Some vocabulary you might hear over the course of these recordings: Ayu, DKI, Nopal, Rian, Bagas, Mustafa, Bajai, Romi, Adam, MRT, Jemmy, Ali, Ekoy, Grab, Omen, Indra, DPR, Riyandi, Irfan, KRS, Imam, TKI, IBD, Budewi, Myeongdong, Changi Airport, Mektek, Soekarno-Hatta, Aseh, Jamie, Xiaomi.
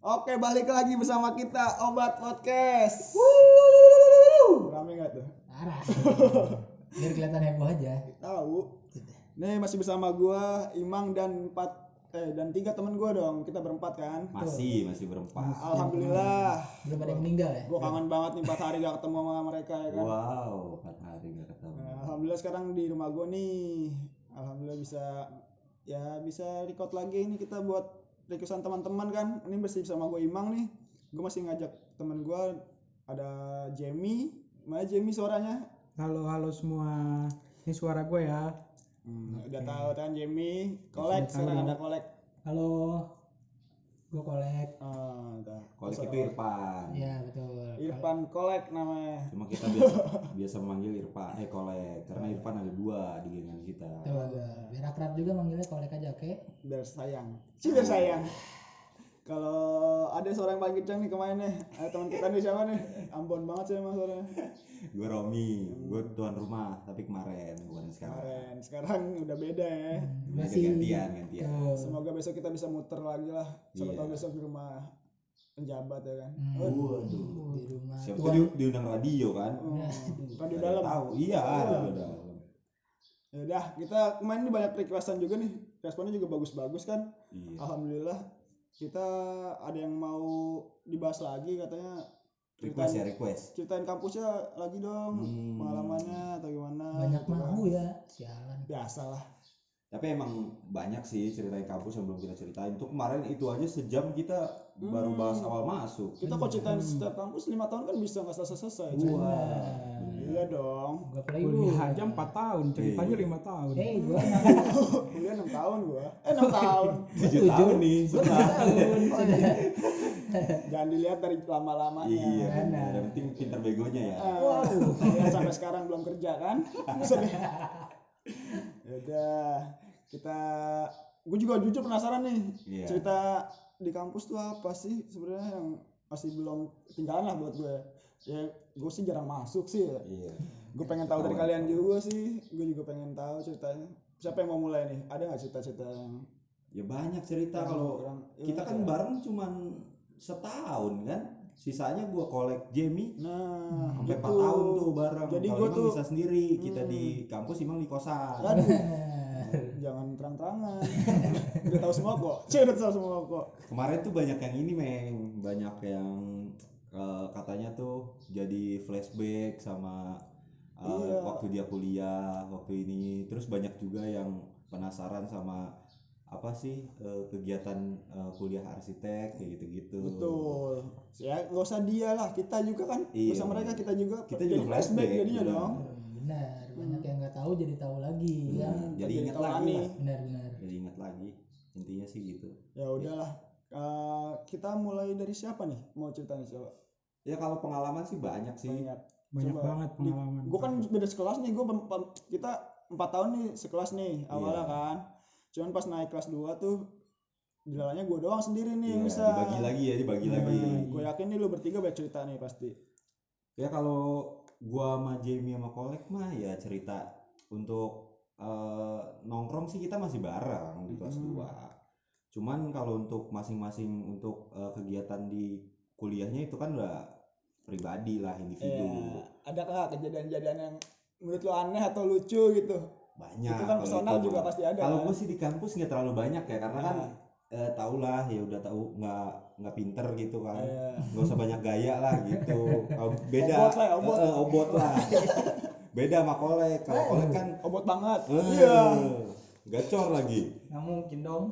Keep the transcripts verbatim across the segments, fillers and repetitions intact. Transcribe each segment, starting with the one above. Oke, balik lagi bersama kita Obat Podcast. Wuh, rame nggak tuh? Parah. Biar kelihatan heboh aja. Tahu. Nih masih bersama gua, Imam dan empat eh dan tiga teman gua dong. Kita berempat kan? Masih, masih berempat. Nah, alhamdulillah. Belum ada yang meninggal ya? Gua kangen banget nih empat hari gak ketemu sama mereka ya kan. Wow, empat hari gak ketemu. Nah, alhamdulillah sekarang di rumah gua nih. Alhamdulillah bisa ya bisa record lagi ini kita buat requestan teman-teman kan. Ini bersih sama gue Imang nih. Gue masih ngajak teman gue ada Jamie. Mana Jamie suaranya? Halo halo semua. Ini suara gue ya. Hmm, okay. Udah tahu kan Jamie. Kolek sekarang ada Kolek. Halo. Gue Kolek. Ah, udah. Kolek itu Irfan. Iya, betul. Irfan Kolek namanya. Cuma kita biasa biasa manggil Irfan eh Kolek karena Irfan ada dua di geng kita. Betul. Biar akrab juga manggilnya Kolek aja, oke? Okay? Biar sayang. Sih biar sayang. Kalau ada seorang yang paling kencang nih kemarin nih, ada teman kita nih siapa nih? Ambon banget sih emang suaranya. Gue Romi, gue tuan rumah tapi kemarin bukan sekarang. Kemarin, sekarang udah beda ya. Masih gantian, gantian. Oh. Semoga besok kita bisa muter lagi lah. Siapa tahu besok di rumah penjabat ya kan. Hmm. Waduh, oh, di rumah. Siapa tahu diundang radio kan? Oh. Radio dalam. Tahu, iya, radio dalam. Ya udah, kita kemarin ini banyak requestan juga nih. Responnya juga bagus-bagus kan. Iya. Alhamdulillah. Kita ada yang mau dibahas lagi katanya request ya request ceritain kampusnya lagi dong hmm. pengalamannya atau gimana banyak gitu mau kan. Ya sialan biasalah tapi emang banyak sih ceritain kampus yang belum kita ceritain tuh kemarin itu aja sejam kita hmm. baru bahas awal masuk kita kok ceritain hmm. setiap kampus lima tahun kan bisa nggak selesai selesai wah wow. Iya dong kuliah aja empat tahun ceritanya lima tahun eh gua kuliah enam tahun gua eh enam tahun tujuh tahun nih sudah jangan dilihat dari lama-lamanya iya benar yang penting pinter begonya ya wow sampai sekarang belum kerja kan udah kita gua juga jujur penasaran nih cerita di kampus tuh apa sih sebenarnya yang masih belum ketinggalan lah buat gue ya gue sih jarang masuk sih ya. Iya. Gue pengen tahu dari kalian juga sih. Gue juga pengen tahu ceritanya. Siapa yang mau mulai nih? Ada nggak cerita-cerita yang? Ya banyak cerita kalau kita kan bareng cuman setahun kan. Sisanya gue Kolek Jemmy. Nah, sampai gitu. empat tahun tuh bareng. Jadi gue tuh bisa sendiri. Kita hmm. di kampus Imang di kosan. Jangan terang-terangan. Udah tahu semua kok. Cih, udah tahu semua kok. Kemarin tuh banyak yang ini, Meng. Banyak yang Uh, katanya tuh jadi flashback sama uh, iya. waktu dia kuliah waktu ini terus banyak juga yang penasaran sama apa sih uh, kegiatan uh, kuliah arsitek kayak gitu-gitu betul ya nggak usah dia lah kita juga kan iya. usah mereka kita juga kita juga flashback, flashback jadinya bener. Dong benar banyak hmm. yang nggak tahu jadi tahu lagi bener. Ya jadi ingat lagi benar-benar jadi ingat lagi intinya sih gitu ya udahlah ya. Uh, kita mulai dari siapa nih mau ceritanya siapa? Ya kalau pengalaman sih banyak sih. Banyak, banyak banget pengalaman. Gue kan beda sekelas nih, gue kita empat tahun nih sekelas nih awalnya yeah. kan. Cuman pas naik kelas dua tuh jalannya gue doang sendiri nih yeah, bisa. Dibagi lagi ya, dibagi yeah. lagi. Gue yakin nih lu bertiga banyak cerita nih pasti. Ya kalau gue sama Jamie sama Kolek mah ya cerita untuk uh, nongkrong sih kita masih bareng di kelas hmm. dua. Cuman kalau untuk masing-masing untuk uh, kegiatan di kuliahnya itu kan udah pribadi lah individu. Yeah. Ada nggak kejadian-kejadian yang menurut lo aneh atau lucu gitu? Banyak. Itu kan personal itu, juga pasti ada. Kalau kan? Gue sih di kampus nggak terlalu banyak ya karena nah. kan eh, tau lah ya udah tahu nggak nggak pinter gitu kan. Yeah. Nggak usah banyak gaya lah gitu. Beda. Obot lah. Obot, eh, obot lah. Beda sama Kolek. Kalau Kolek kan obot banget. Iya. Uh, yeah. Gacor lagi. Nggak mungkin dong.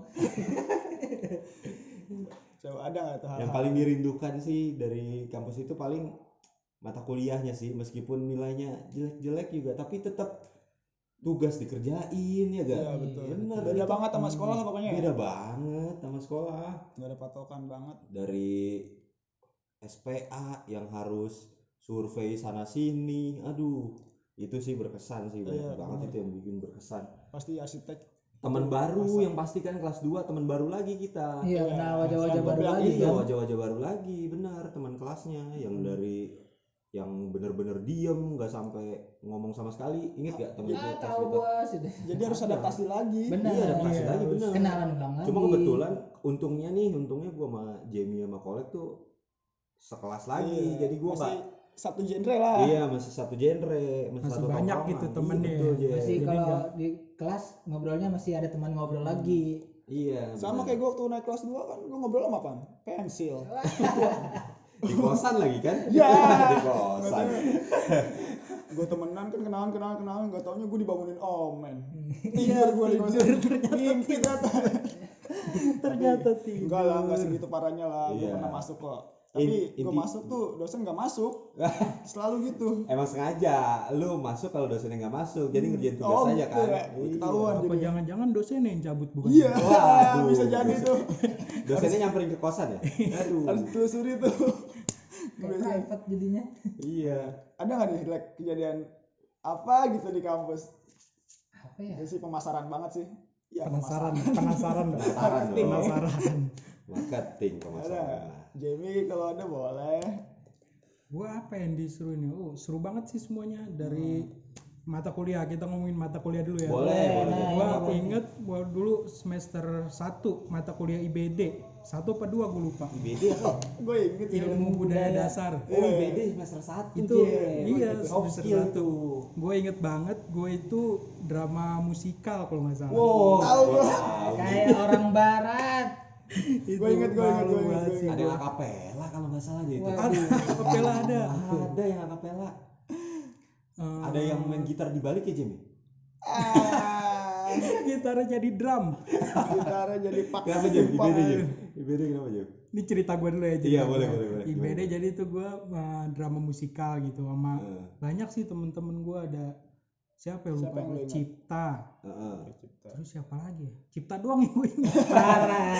Coba ada nggak tuh? Yang paling dirindukan sih dari kampus itu paling mata kuliahnya sih, meskipun nilainya jelek-jelek juga, tapi tetap tugas dikerjain ya gak? Iya betul. Bener, beda itu, banget sama sekolah pokoknya. Beda banget sama sekolah. Nggak ada patokan banget. Dari S P A yang harus survei sana sini, aduh. Itu sih berkesan sih banyak iya, banget bener. Itu yang bikin berkesan pasti arsitek teman baru berkesan. Yang pasti kan kelas dua teman baru lagi kita iya nah wajah-wajah baru lagi iya wajah-wajah baru lagi benar teman kelasnya yang dari yang bener-bener diem, nggak sampai ngomong sama sekali. Ingat nggak temen kita? Tahu bos. Jadi harus adaptasi lagi. Benar. Iya, adaptasi iya, lagi benar. Kenalan ulang lagi. Cuma kebetulan untungnya nih, untungnya gue sama Jamie sama Kolek tuh sekelas lagi. Iya, jadi gue nggak satu genre lah. Iya, masih satu genre, masih, masih satu banyak gitu temennya. Gitu, masih kalau gak... di kelas ngobrolnya masih ada teman ngobrol hmm. lagi. Iya. Sama bener. Kayak gue waktu naik kelas dua kan, gue ngobrol sama apa? Pensil. Di kosan lagi kan? Iya. Di kosan. Gue temenan kan, kenalan kenalan kenalan, nggak taunya gue dibangunin Omen. Tidur gue di kosan. Mimpi ternyata. Ternyata tidur. Enggak lah, nggak segitu parahnya lah. Gue pernah masuk kok. Tapi gue masuk tuh dosen nggak masuk, selalu gitu. Emang sengaja, lu masuk kalau dosennya nggak masuk, jadi ngerjain tugas oh, aja kan. Ketahuan. Apa jangan-jangan dosennya yang cabut bukan? Iya, yeah, bisa jadi tuh. Dosennya nyamperin ke kosan ya? Aduh. Harus telusuri tuh. Private jadinya. Iya. Ada nggak nih like, kejadian apa gitu di kampus? Apa ya? Itu sih pemasaran banget sih. Ya, penasaran, penasaran, penasaran, penasaran. Marketing pemasaran. Jamie kalau ada boleh. Gua apa yang disuruh ini? Oh, seru banget sih semuanya dari hmm. mata kuliah. Kita ngomongin mata kuliah dulu ya. Boleh, boleh. Gua inget gua dulu semester satu mata kuliah I B D. Satu apa dua gua lupa. I B D apa? Gua inget ilmu budaya dasar. Oh, I B D semester satu. Itu iya, semester satu. Gua inget banget, gua itu drama musikal kalau enggak salah. Wow, kayak orang barat. Gue inget, gue inget, gue inget ada yang akapela kalau nggak salah deh itu. Ada akapela ada. Ada yang akapela. Uh, ada yang main gitar di balik ya Jemmy. Ah, gitarnya jadi drum. Gitarnya jadi pak. Kenapa Jemmy? I B D Jemmy. I B D kenapa Jemmy? Ini cerita gue dulu ya Jemmy. Iya boleh boleh boleh. I B D jadi itu gue uh, drama musikal gitu sama uh. banyak sih temen-temen gue ada. Siapa yang lupa? Yang Cipta. Uh-huh. Terus siapa lagi? Cipta doang yang gue ingat. Parah.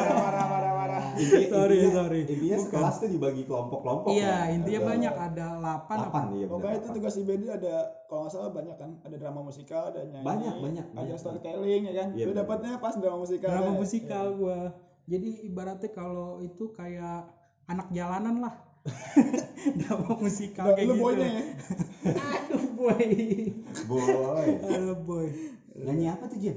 Parah, parah, parah. Sorry, sorry. Intinya sekelas tuh dibagi kelompok-kelompok. Iya, kan? Intinya ada banyak. Ada delapan. delapan, delapan. Iya, pokoknya itu tugas I B D ada, kalau nggak salah banyak kan. Ada drama musikal, ada nyanyi. Banyak, banyak. Ada storytelling ya kan. Gue yeah, dapatnya pas drama musikal. Drama ya. musikal yeah. gue. Jadi ibaratnya kalau itu kayak anak jalanan lah. Drama musikal nah, kayak gitu. Boynya ya? Aduh boy. Boy. Aduh boy. Nyanyi apa tuh Jim?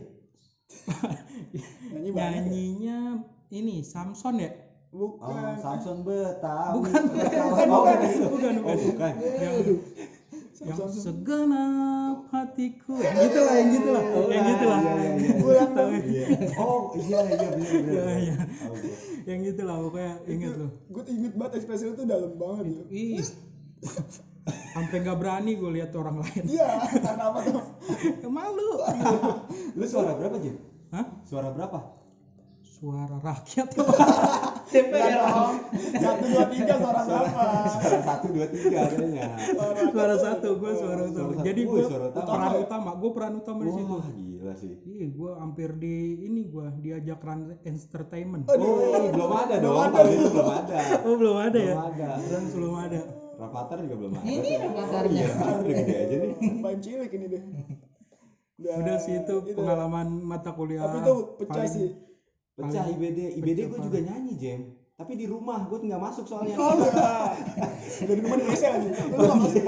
Nyanyi nyanyinya ya? Ini Samson ya? Bukan. Oh, Samson Betawi. Bukan bukan bukan bukan. bukan, bukan. Oh, bukan. Yang, yang segenap hatiku. Yang gitulah, yang gitulah. Oh, yang gitulah. Iya, iya, iya. Kurang tahu. Iya. Oh iya iya benar. Iya iya. Yang gitu lah pokoknya inget loh. Gue inget banget ekspresi lu tuh dalam banget gitu. Ih. Sampai enggak berani gue lihat orang lain. Iya, karena apa tuh? Malu. Lu suara berapa, Jim? Hah? Suara berapa? Suara rakyat. D P R. satu dua tiga suara berapa? satu dua tiga adanya. Suara satu, gue suara utama. Jadi gue peran utama, gue peran utama di situ. Gila sih. Iya, gue hampir di ini gue diajak run entertainment. Oh, belum ada dong. Itu belum ada. Oh, belum ada ya. Belum belum ada. Rapatar juga belum ada. Ini rapatarnya. Udah gede aja nih. Main cilik ini deh. Udah sih itu pengalaman mata kuliah. Tapi itu pecah sih. Pecah I B D, I B D gue juga nyanyi Jem, tapi di rumah gue nggak masuk soalnya. Oh enggak, dari rumah di Malaysia lagi. Lu nggak masuk?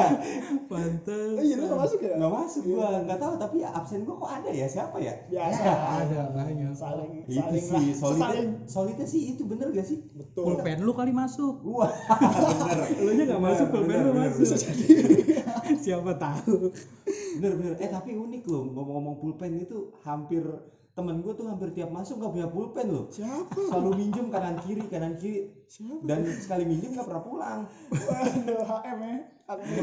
Pantes. Oh iya lu nggak masuk ya? Nggak masuk gue, nggak tahu tapi absen gue kok ada ya siapa ya? Biasa. Ada banyak. Saling. Itu sih solidnya. Solidnya sih itu bener gak sih? Betul. Pulpen lu kali masuk. Wah. Bener. Lu nya nggak masuk pulpen lu masuk. Siapa tahu. Bener-bener. Eh tapi unik loh ngomong-ngomong pulpen itu hampir. Temen gue tuh hampir tiap masuk gak punya pulpen loh. Siapa? Selalu minjem kanan kiri, kanan kiri. Siapa? Dan sekali minjem gak pernah pulang. Waduh, H M ya.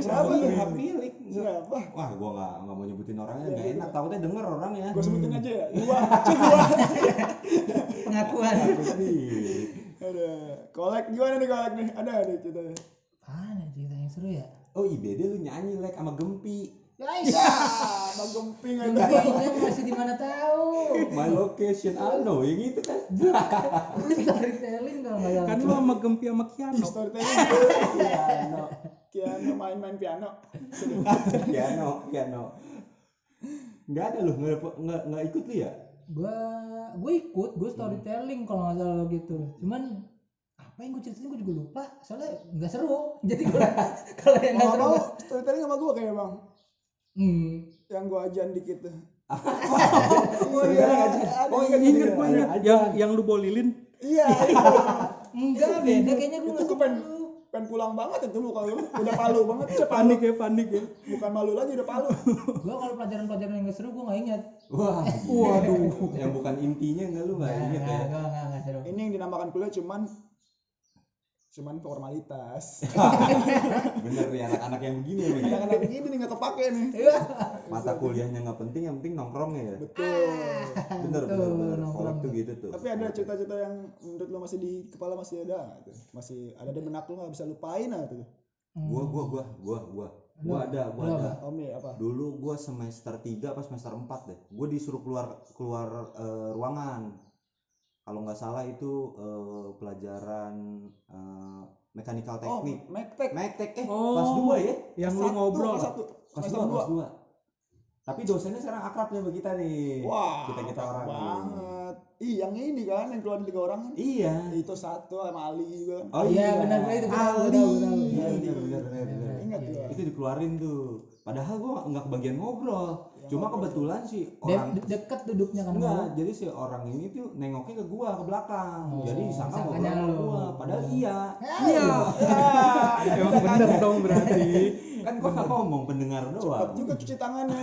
Siapa tuh? Hak milik. Siapa? Wah, gue gak, gak mau nyebutin orangnya, ya, gak enak. Ya. Takutnya denger orang ya. Gue sebutin aja ya? Dua, dua. Pengakuan. Aduh, Kolek gimana nih Kolek nih? Ada ada ceritanya? Mana cerita yang seru ya? Oh I B D lu nyanyi Lek sama Gempi. Guys, ya, Bang Gemping ada. Masih di mana tahu? My location Alno, yang itu kan. Storytelling dong, enggak. Kan lu sama Gempi sama Kiano. Storytelling. Kiano. Kiano main-main piano. Piano, piano. Enggak ada lu, enggak enggak ikut lu ya? Gua gua ikut, gua storytelling kalau enggak salah gitu. Cuman apa yang gue ceritain gue juga lupa soalnya nggak seru. Jadi kalau yang nggak seru storytelling sama gue kayak bang hmm. yang gue ajan dikit tuh. Oh iya, oh inget gue inget yang yang lu bolilin. Iya enggak beda kayaknya gue nggak suka. Pengen pulang banget itu lu kalau udah palu banget. Panik ya, panik ya. Bukan malu lagi udah palu. Gua kalau pelajaran-pelajaran yang gak seru gua gak ingat. Wah, waduh. Yang bukan intinya enggak lu gak ingat ya. Gua enggak enggak seru. Ini yang dinamakan kuliah cuman cuman formalitas. Bener ya anak-anak yang begini ya. Anak-anak begini nih enggak kepake nih. Mata kuliahnya enggak penting, yang penting nongkrongnya ya. Betul. Bener bener bener. Kalau itu gitu tuh. Tapi ada cerita-cerita yang menurut lo masih di kepala masih ada gitu. Masih ada di benak lo enggak bisa lupain ah tuh. Gua gua gua gua gua. Gua ada, gua ada. Omi apa? Dulu gua semester tiga pas semester empat deh. Gua disuruh keluar keluar uh, ruangan. Kalau nggak salah itu uh, pelajaran uh, mechanical teknik. Oh, Mektek. Mektek eh oh, kelas dua ya? Yang lu ngobrol. Kelas satu. Kelas dua. Tapi dosennya sekarang akrab nih sama kita nih. Wah, kita-kita orang banget. Ih, yang ini kan yang keluar tiga orang kan? Iya. Itu satu sama Ali juga. Oh iya, benar benar itu. Ali. Iya, benar benar. Ingat ya. Itu dikeluarin tuh. Padahal gua enggak kebagian ngobrol. Cuma kebetulan sih orang De- deket duduknya kan enggak, jadi si orang ini tuh nengoknya ke gua ke belakang, oh, jadi disangka ngobrol sama gua, padahal iya, iya, emang bener dong berarti, kan gua nggak ngomong pendengar doang. Cepet juga cuci tangannya.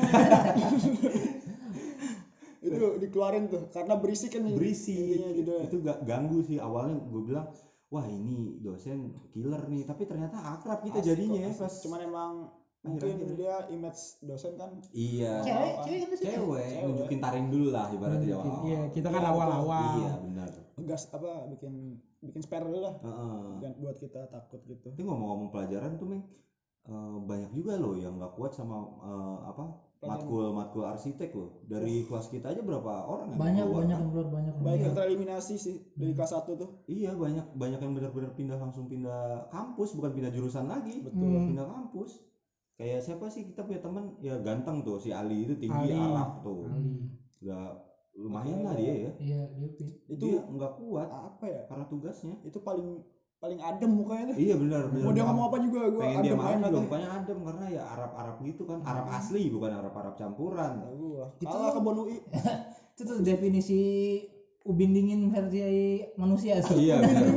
Itu dikeluarin tuh karena berisik kan, berisik, gitu. Itu gak ganggu sih awalnya, gua bilang wah ini dosen killer nih, tapi ternyata akrab kita gitu jadinya, kok, pas cuman emang mungkin akhirnya dia image dosen kan, iya cewek cewek cewek nunjukin taring dulu lah ibaratnya awal, iya kita kan awal-awal, iya benar gas apa bikin bikin spare dulu lah uh-uh. Dan buat kita takut gitu. Tapi ngomong-ngomong pelajaran tuh Meng, uh, banyak juga loh yang nggak kuat sama uh, apa matkul matkul arsitek loh. Dari kelas kita aja berapa orang yang banyak keluar, banyak kan? Keluar banyak banyak yang tereliminasi sih dari kelas satu tuh. Iya banyak banyak yang benar-benar pindah, langsung pindah kampus, bukan pindah jurusan lagi, betul hmm. pindah kampus. Kayak siapa sih kita punya teman ya ganteng tuh si Ali itu tinggi Ali. Arab tuh Ali. Udah lumayan lah dia ya. Iya dia itu nggak kuat apa ya karena tugasnya itu paling paling adem mukanya tuh. Iya benar benar. Mau dia ngomong apa juga gue pengen dia main juga mukanya adem karena ya Arab Arab gitu kan, Arab asli bukan Arab Arab campuran. Kalah ke Bonui. Itu tuh definisi ubin dingin versi manusia tuh. Iya benar.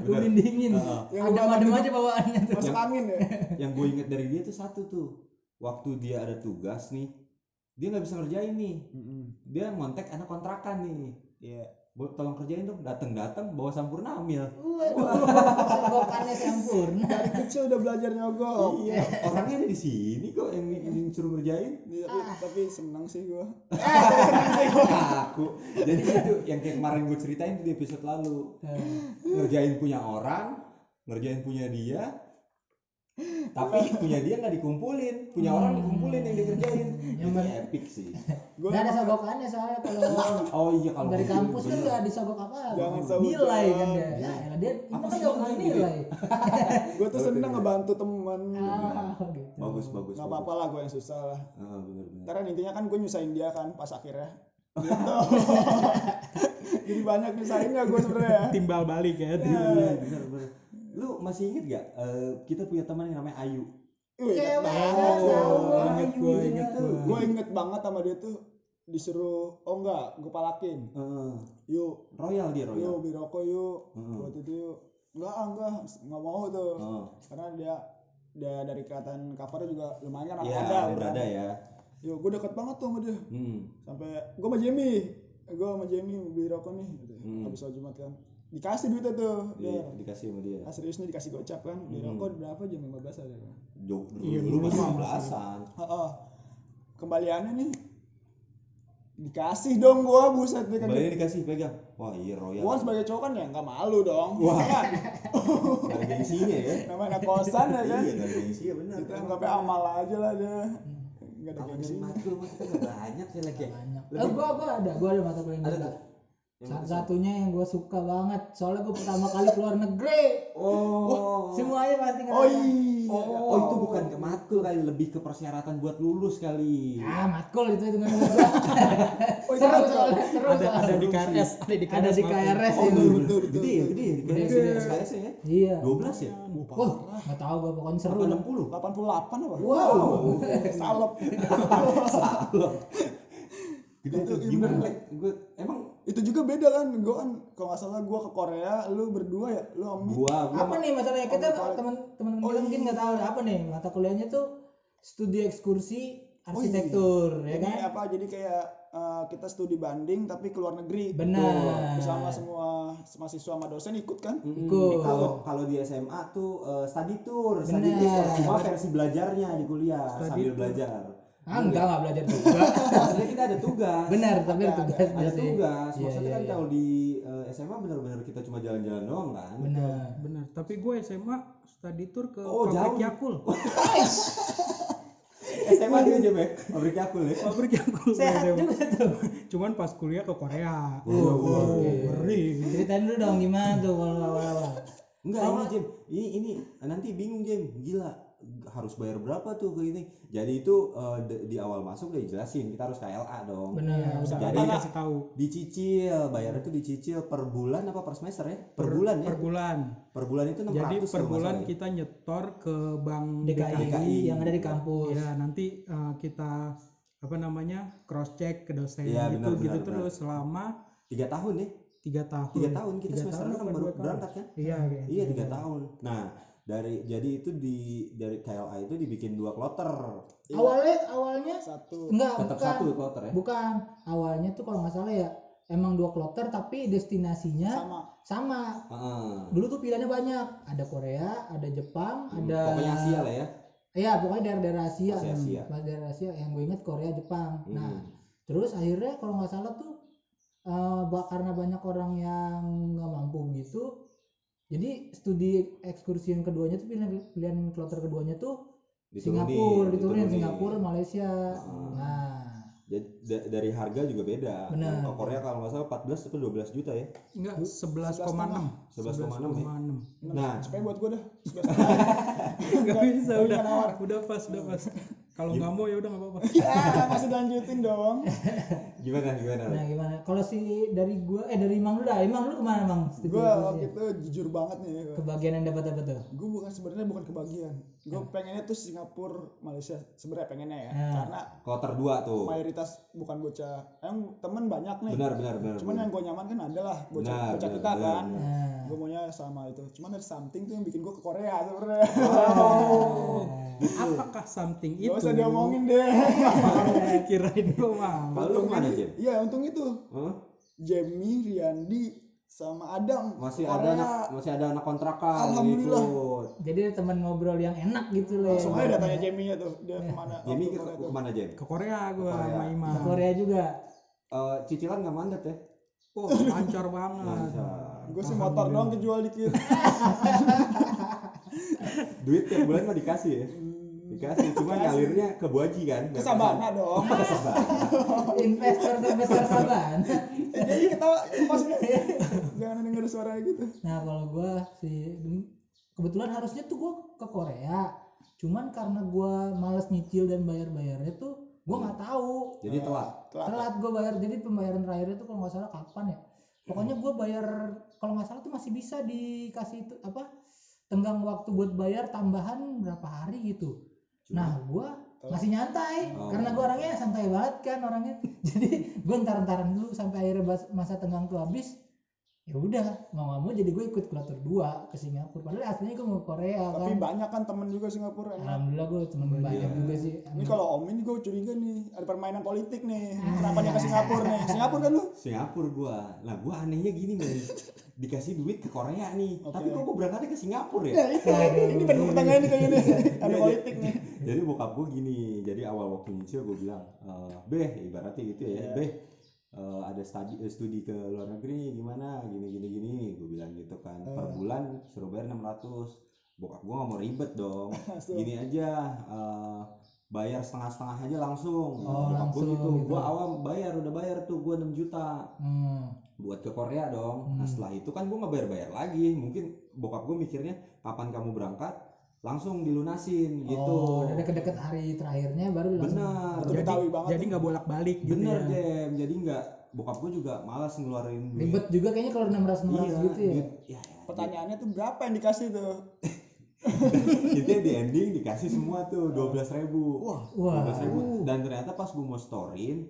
Ubin dingin, uh, adem-adem aja bawaannya tuh. Masuk angin ya. Yang gue inget dari dia tuh satu tuh, waktu dia ada tugas nih, dia nggak bisa ngerjain nih, mm-hmm. dia ngontek anak kontrakan nih. Iya. Yeah. Tolong kerjain dong, datang-datang bawa sampurna amil. Waduh, gokannya sampurna. Dari kecil udah belajar nyogok. Iya. Orangnya ada di sini kok yang yang suruh ngerjain. Tapi, ah. tapi senang sih gue. Senang sih gue. Aku. Jadi itu yang kayak kemarin gue ceritain di episode lalu. Ngerjain punya orang, ngerjain punya dia. Tapi punya dia nggak dikumpulin, punya hmm. orang dikumpulin yang dikerjain. Yang ini epic sih. Gak ada sogokannya soalnya kalau oh iya kalau dari kampus kan nggak disogok apa nilai kan dia. Ya elah dia apa sih nggak nilai. Gue tuh seneng ngebantu teman. Ah, gitu. Bagus bagus. Gak apa-apa lah gue yang susah lah. Ah, benar-benar. Karena intinya kan gue nyusahin dia kan pas akhirnya. Gitu. Jadi banyak nyusahinnya gue sebenarnya. Timbal balik ya. Benar benar. Lu masih inget gak uh, kita punya teman yang namanya Ayu? Iya, oh, inget gue inget tuh. Gue inget banget sama dia tuh disuruh, oh enggak, gue palakin. Uh, yuk, royal dia royal. Yuk, beli rokok yuk. Uh. Waktu itu yuk, enggak enggak, nggak mau tuh. Uh. Karena dia, dia dari kelihatan covernya juga lumayan anak yeah, ada. Iya, berada ya. Yuk, gue deket banget tuh sama dia. Hmm. Sampai gue sama Jamie, gue sama Jamie beli rokok nih. Hmm. Habis sholat Jumat kan. Dikasih duitnya tuh di, ya. Dikasih sama dia ah, seriusnya dikasih gocap kan di hmm. rokok berapa jam lima belas aja kan dulu masih lima belasan heeh kembaliannya nih dikasih dong gua buset deh kan kembaliannya dikasih pegang wah iya royal gua sebagai cowok kan ya enggak malu dong wah kan dari gengsinya ya namanya kosan ya kan iya dari gengsinya benar kita enggak amal aja lah deh enggak ada gengsi mata gua banyak sih lagi banyak gua gua ada gua ada mata paling ada Satu-satunya yang gue suka banget, soalnya gue pertama kali keluar negeri. Oh. Wah, semuanya pasti ngerasa. Oh, iya. oh. oh itu bukan ke matkul kali, lebih ke persyaratan buat lulus kali. Ah, matkul itu hitungan gue. Oh, seru soalnya, seru ada, soalnya. Ada di K R S, ada di K R S. Ada di K R S itu. Gede ya, gede ya. K R S ya. Iya. dua belas ya? Wah, nggak tahu gue pokoknya seru. delapan puluh, delapan puluh delapan apa? Wow. Salep. Salep. Gitu itu gimana? Gue emang itu juga beda kan, gue kan kalau nggak salah gue ke Korea, lu berdua ya, lu Omi. Gua, gua apa nih masalahnya kita teman-teman oh, iya. mungkin nggak tahu apa nih mata kuliahnya tuh studi ekskursi arsitektur, oh, iya. ya kan? Jadi apa? Jadi kayak uh, kita studi banding tapi ke luar negeri. Benar. Bersama semua mahasiswa sama dosen ikut kan? Ikut. Kalau kalau di S M A tuh uh, study tour, study tour cuma versi belajarnya di kuliah study sambil tour. belajar. Ah, enggak, enggak belajar juga. Maksudnya kita ada tugas. Benar, tapi ada tugas. Ada tugas. Maksudnya yeah, kan yeah, kalau yeah. di uh, S M A benar-benar kita cuma jalan-jalan doang kan? Benar. Benar. Tapi gue S M A study tour ke oh, pabrik Yakul. S M A dia aja, Bek. Pabrik Yakul ya. Pabrik Yakul. Sehat juga tuh. Cuman pas kuliah ke Korea. Wow, ngeri. Ceritain dulu dong gimana tuh kalau awal-awal. Enggak, ini Jim. Ini ini nanti bingung Jim. Gila. Harus bayar berapa tuh ke ini? Jadi itu uh, di, di awal masuk udah dijelasin kita harus K L A dong. Benar. Jadi kasih tahu. Dicicil, bayarnya tuh dicicil per bulan apa per semester ya? Per, per bulan ya. Per bulan. Per bulan itu enam ratus. Jadi per bulan kita nyetor ke bank D K I, D K I yang ada di kampus. Ya, nanti uh, kita apa namanya? cross check ke dosen ya, benar, itu benar, gitu benar. Terus selama tiga tahun ya. tiga tahun. tiga tahun kita semester enam baru berangkat kan? Iya, iya. Iya, tiga tahun. Nah, dari jadi itu di dari K L A itu dibikin dua kloter. Awalnya awalnya satu. Enggak, tetap bukan, satu kloter ya. Bukan. Awalnya tuh kalau enggak salah ya emang dua kloter tapi destinasinya sama. sama. Uh. Dulu tuh pilihannya banyak. Ada Korea, ada Jepang, hmm, ada pokoknya Asia lah ya. Iya, pokoknya daerah-daerah Asia. Asia, Asia. Nah, daerah Asia yang gue ingat Korea, Jepang. Hmm. Nah, terus akhirnya kalau enggak salah tuh uh, karena banyak orang yang enggak mampu gitu. Jadi studi ekskursi yang keduanya tuh pilihan pilihan kloter keduanya tuh diturunin, Singapura, diturunin Singapura, Malaysia. Hmm. Nah, jadi da- dari harga juga beda. Benar. Ke Korea kalau nggak salah empat belas atau dua belas juta ya? Enggak, sebelas koma enam. sebelas koma enam. Nah, supaya buat gua dah. Enggak bisa udah. Nawar. Udah pas, udah pas. Kalau nggak mau ya udah nggak apa-apa. Ya, masih lanjutin dong. Gimana gimana? Nah, gimana? Kalau si dari gua eh dari Mang lu dah. Emang lu kemana, Mang? Gua waktu itu jujur banget nih. Kebagian yang dapat apa tuh? Gua bukan sebenarnya bukan kebagian. Gua hmm. pengennya tuh Singapura, Malaysia sebenarnya pengennya ya. Hmm. Karena kloter dua tuh. Mayoritas bukan bocah. Emang temen banyak nih. Benar benar benar. Cuman benar. yang gua nyaman kan adalah bocah benar, bocah benar, kita benar, kan. Benar. Nah. Gua maunya sama itu. Cuman ada something tuh yang bikin gua ke Korea sebenarnya. Oh. Apakah something itu? Gak usah diomongin deh. Kirain gua mah. Lu mana? Iya, untung itu. Huh? Jamie, Riyandi, sama Adam. Masih Korea. ada anak, masih ada anak kontrakan. Alhamdulillah. Ikut. Jadi teman ngobrol yang enak gitu loh. Langsung aja tanya Jamie-nya tuh, dia ya. kemana? Jamie ke, ke mana Jamie? Ke Korea gua sama Imam. Ke Korea juga. Uh, cicilan nggak mandat ya? Oh, lancar banget. Lancar. Gua sih motor doang kejual dikit. Duit tiap bulan mah dikasih ya. Dikasih, cuma nyalirnya ke buaji kan? Ke Sabana dong. Ke Sabana. Investor terbesar Sabana. Jadi ketawa, maksudnya jangan denger suara gitu. Nah kalau gue sih, kebetulan harusnya tuh gue ke Korea. Cuman karena gue malas nyicil dan bayar-bayarnya tuh, gue nggak tahu. Jadi telat. Telat, telat gue bayar. Jadi pembayaran terakhirnya tuh kalau nggak salah kapan ya? Pokoknya gue bayar kalau nggak salah tuh masih bisa dikasih itu apa? Tenggang waktu buat bayar tambahan berapa hari gitu. Nah, gue masih nyantai oh. karena gue orangnya santai banget kan orangnya. Jadi gue ntar-ntaran dulu sampai akhirnya masa tenggang tuh habis. Ya udah, mau nggak mau jadi gue ikut kloter dua ke Singapura. Padahal aslinya gue mau ke Korea kan. Tapi banyak kan temen juga Singapura. Alhamdulillah gue temen oh, banyak iya. juga sih. Ini kalau Om ini gue curiga nih ada permainan politik nih. Kenapa dia ke Singapura nih? Singapura kan lu? Singapura gue. Lah gue anehnya gini men. Dikasih duit ke Korea nih, okay. tapi kok gue berangkatnya ke Singapura ya? Nah, ini benar pertanyaan ini kayaknya ada politik nih. Jadi bokap gue gini, jadi awal waktu nyicil gue bilang, uh, beh ibaratnya gitu ya, yeah. beh uh, ada studi, studi ke luar negeri gimana, gini gini gini, gue bilang gitu kan, uh. per bulan suruh bayar enam ratus, bokap gue nggak mau ribet dong, gini aja. Uh, bayar setengah-setengah aja langsung. Oh, langsung gitu. gitu. Gua awal bayar udah bayar tuh gua enam juta. Hmm. buat ke Korea dong. Hmm. Nah setelah itu kan gue nggak bayar-bayar lagi. Mungkin bokap gue mikirnya kapan kamu berangkat langsung dilunasin gitu. Oh, deket-deket hari terakhirnya baru langsung. Bener. Jadi, jadi nggak bolak-balik. Bener gitu ya. Jem. Jadi nggak, bokap gue juga malas ngeluarin duit. Ribet juga kayaknya kalau enam ratus enam ratus iya, gitu ya. Ya, ya. Pertanyaannya tuh berapa yang dikasih tuh? Itu di ending dikasih semua tuh dua belas ribu. Wah, dua belas ribu. Dan ternyata pas gue mau storein,